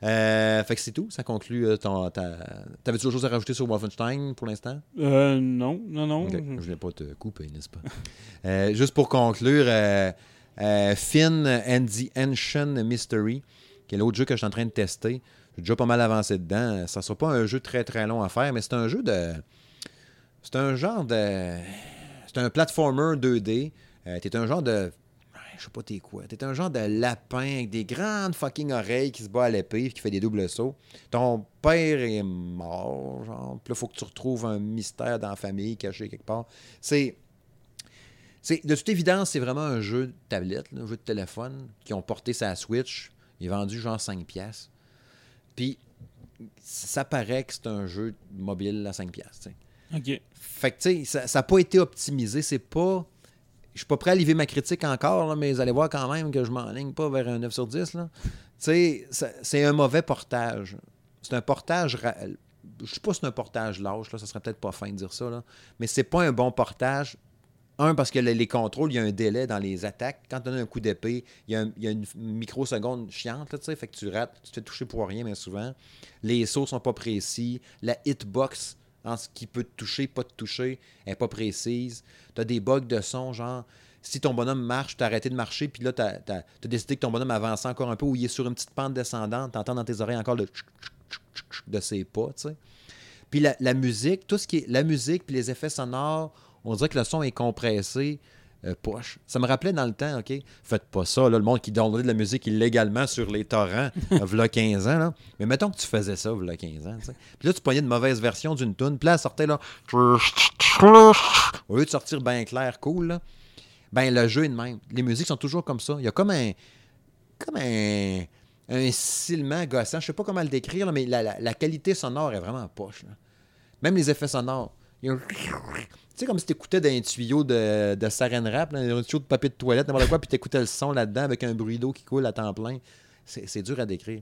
Fait que c'est tout. Ça conclut T'avais-tu autre chose à rajouter sur Wolfenstein pour l'instant? Non. Okay. Je voulais pas te couper, n'est-ce pas? Juste pour conclure, Finn and the Ancient Mystery, qui est l'autre jeu que je suis en train de tester. J'ai déjà pas mal avancé dedans. Ça sera pas un jeu très très long à faire, mais c'est un jeu de... C'est un genre de... C'est un platformer 2D. T'es un genre de... Je sais pas t'es quoi. T'es un genre de lapin avec des grandes fucking oreilles qui se bat à l'épée et qui fait des doubles sauts. Ton père est mort, genre. Puis là, faut que tu retrouves un mystère dans la famille caché quelque part. C'est de toute évidence, c'est vraiment un jeu de tablette, là, un jeu de téléphone qui ont porté sa Switch. Il est vendu genre 5$. Puis ça paraît que c'est un jeu mobile à 5$. OK. Fait que tu sais, ça n'a pas été optimisé. C'est pas... Je suis pas prêt à livrer ma critique encore, là, mais vous allez voir quand même que je m'enligne pas vers un 9 sur 10. Là. T'sais, c'est un mauvais portage. C'est un portage... Je sais pas si c'est un portage lâche, là, ça serait peut-être pas fin de dire ça, là, mais c'est pas un bon portage. Un, parce que les contrôles, il y a un délai dans les attaques. Quand tu donnes un coup d'épée, il y a une microseconde chiante, là, tu sais, fait que tu rates, tu te fais toucher pour rien, bien souvent. Les sauts sont pas précis. La hitbox... en ce qui peut te toucher, pas te toucher, elle n'est pas précise. Tu as des bugs de son, genre, si ton bonhomme marche, tu as arrêté de marcher, puis là, tu as décidé que ton bonhomme avançait encore un peu, ou il est sur une petite pente descendante, tu entends dans tes oreilles encore le tch-tch-tch-tch de ses pas, tu sais. Puis la musique, tout ce qui est la musique, puis les effets sonores, on dirait que le son est compressé, poche. Ça me rappelait dans le temps, OK, faites pas ça, là, le monde qui downloadait de la musique illégalement sur les torrents, v'là 15 ans, là. Mais mettons que tu faisais ça, v'là 15 ans, tu sais. Puis là, tu prenais une mauvaise version d'une toune, puis là, elle sortait, là, au lieu de sortir bien clair, cool, là, ben le jeu est de même. Les musiques sont toujours comme ça. Il y a comme un silement gossant, je sais pas comment le décrire, là, mais la qualité sonore est vraiment poche, là. Même les effets sonores. Tu sais, comme si t'écoutais dans un tuyau de saran wrap, dans un tuyau de papier de toilette, n'importe quoi, puis t'écoutais le son là-dedans avec un bruit d'eau qui coule à temps plein. C'est dur à décrire.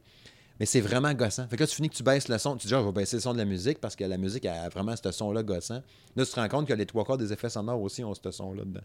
Mais c'est vraiment gossant. Fait que là, tu finis que tu baisses le son. Tu dis, je vais baisser le son de la musique parce que la musique a vraiment ce son-là gossant. Là, tu te rends compte que les trois quarts des effets sonores aussi ont ce son-là dedans.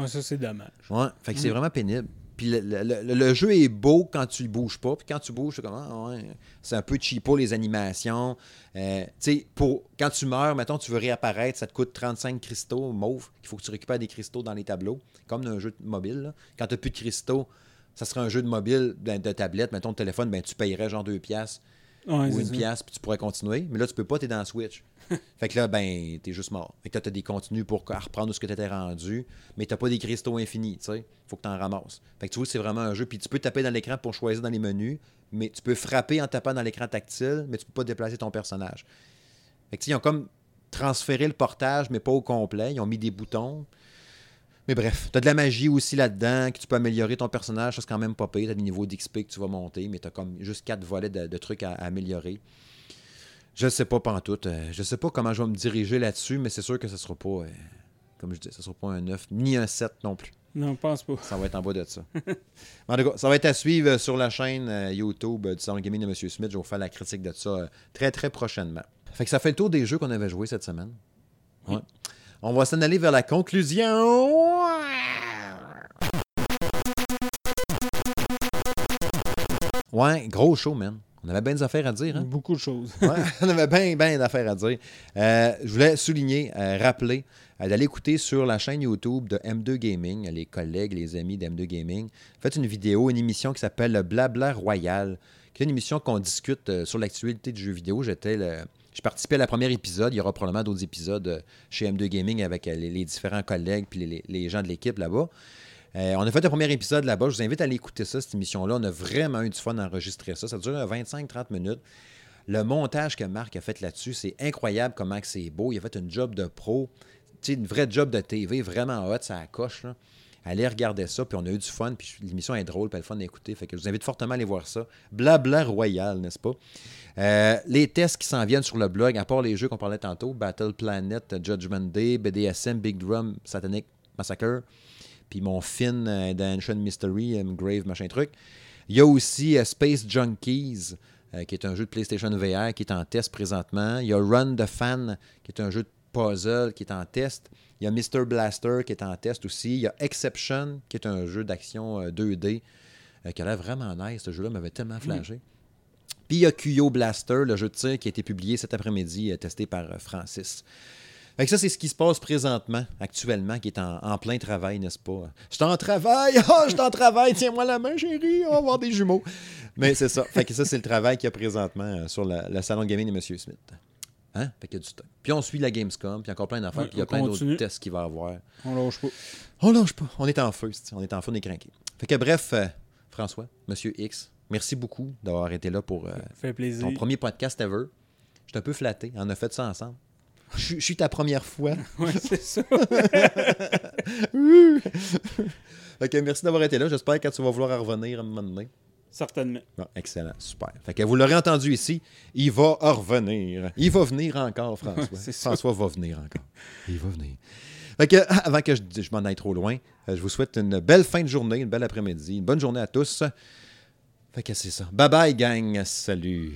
Ouais, ça, c'est dommage. Ouais, fait que c'est vraiment pénible. Puis le jeu est beau quand tu bouges pas. Puis quand tu bouges, c'est comme c'est un peu cheapo les animations. Quand tu meurs, mettons, tu veux réapparaître, ça te coûte 35 cristaux mauve. Il faut que tu récupères des cristaux dans les tableaux, comme dans un jeu de mobile. Là. Quand tu n'as plus de cristaux, ça serait un jeu de mobile, de tablette, mettons, de téléphone, ben, tu payerais genre 2$. ouais, ou une pièce, puis tu pourrais continuer. Mais là, tu peux pas, t'es dans la Switch. Fait que là, ben, t'es juste mort. Fait que là, t'as des contenus pour reprendre ce que t'étais rendu, mais t'as pas des cristaux infinis, tu sais. Faut que t'en ramasses. Fait que tu vois, c'est vraiment un jeu. Puis tu peux taper dans l'écran pour choisir dans les menus, mais tu peux frapper en tapant dans l'écran tactile, mais tu peux pas déplacer ton personnage. Fait que tu sais, ils ont comme transféré le portage, mais pas au complet. Ils ont mis des boutons. Mais bref, t'as de la magie aussi là-dedans, que tu peux améliorer ton personnage, ça c'est quand même pas pire. T'as des niveaux d'XP que tu vas monter, mais t'as comme juste 4 volets de trucs à améliorer. Je sais pas pantoute. Je sais pas comment je vais me diriger là-dessus, mais c'est sûr que ça sera pas, comme je dis, ça sera pas un 9, ni un 7 non plus. Non, je pense pas. Ça va être en bas de ça. En tout cas, ça va être à suivre sur la chaîne YouTube du Salon Gaming de M. Smith. Je vais vous faire la critique de ça très, très prochainement. Fait que ça fait le tour des jeux qu'on avait joués cette semaine. Ouais. Oui. On va s'en aller vers la conclusion. Ouais, gros show, man. On avait bien des affaires à dire. Hein? Beaucoup de choses. Ouais, on avait bien d'affaires à dire. Je voulais souligner, rappeler, d'aller écouter sur la chaîne YouTube de M2 Gaming, les collègues, les amis d'M2 Gaming. Faites une vidéo, une émission qui s'appelle le Blabla Royal, qui est une émission qu'on discute sur l'actualité du jeu vidéo. Je participais à la première épisode. Il y aura probablement d'autres épisodes chez M2 Gaming avec les différents collègues puis les gens de l'équipe là-bas. On a fait le premier épisode là-bas. Je vous invite à aller écouter ça, cette émission-là. On a vraiment eu du fun à enregistrer ça. Ça dure 25-30 minutes. Le montage que Marc a fait là-dessus, c'est incroyable comment c'est beau. Il a fait une job de pro. Tu sais, une vraie job de TV, vraiment hot, ça coche, là. Allez regarder ça, puis on a eu du fun, puis l'émission est drôle, puis elle est fun d'écouter. Fait que je vous invite fortement à aller voir ça. Blabla Royal, n'est-ce pas? Les tests qui s'en viennent sur le blog, à part les jeux qu'on parlait tantôt, Battle Planet, Judgment Day, BDSM, Big Drum, Satanic Massacre, puis mon Finn d'Ancient Mystery, Grave, machin truc. Il y a aussi Space Junkies, qui est un jeu de PlayStation VR, qui est en test présentement. Il y a Run the Fan, qui est un jeu de puzzle, qui est en test. Il y a Mr. Blaster qui est en test aussi. Il y a Exception, qui est un jeu d'action 2D, qui a l'air vraiment nice. Ce jeu-là m'avait tellement flashé. Mmh. Puis il y a Cuyo Blaster, le jeu de tir qui a été publié cet après-midi, testé par Francis. Fait que ça, c'est ce qui se passe présentement, actuellement, qui est en plein travail, n'est-ce pas? Je t'en travaille! Oh, je t'en travaille! Tiens-moi la main, chérie! On va avoir des jumeaux! Mais c'est ça. Fait que ça, c'est le travail qu'il y a présentement sur le salon de gaming de M. Smith. Hein? Fait qu'il y a du temps. Puis on suit la Gamescom, puis encore plein d'affaires, oui, puis il y a plein d'autres tests qu'il va y avoir. On lâche pas. On lâche pas. On est en feu, on est en feu, on est craqué. Fait que bref, François, Monsieur X, merci beaucoup d'avoir été là pour ton premier podcast ever. Je suis un peu flatté, on a fait ça ensemble. Je suis ta première fois. Oui, c'est ça. Fait que merci d'avoir été là. J'espère que tu vas vouloir revenir à un moment donné. Certainement. Bon, excellent, super. Fait que vous l'aurez entendu ici, il va revenir. Il va venir encore, François. François va venir encore. Il va venir. Fait que, avant que je m'en aille trop loin, je vous souhaite une belle fin de journée, une belle après-midi, une bonne journée à tous. Fait que c'est ça. Bye bye, gang. Salut.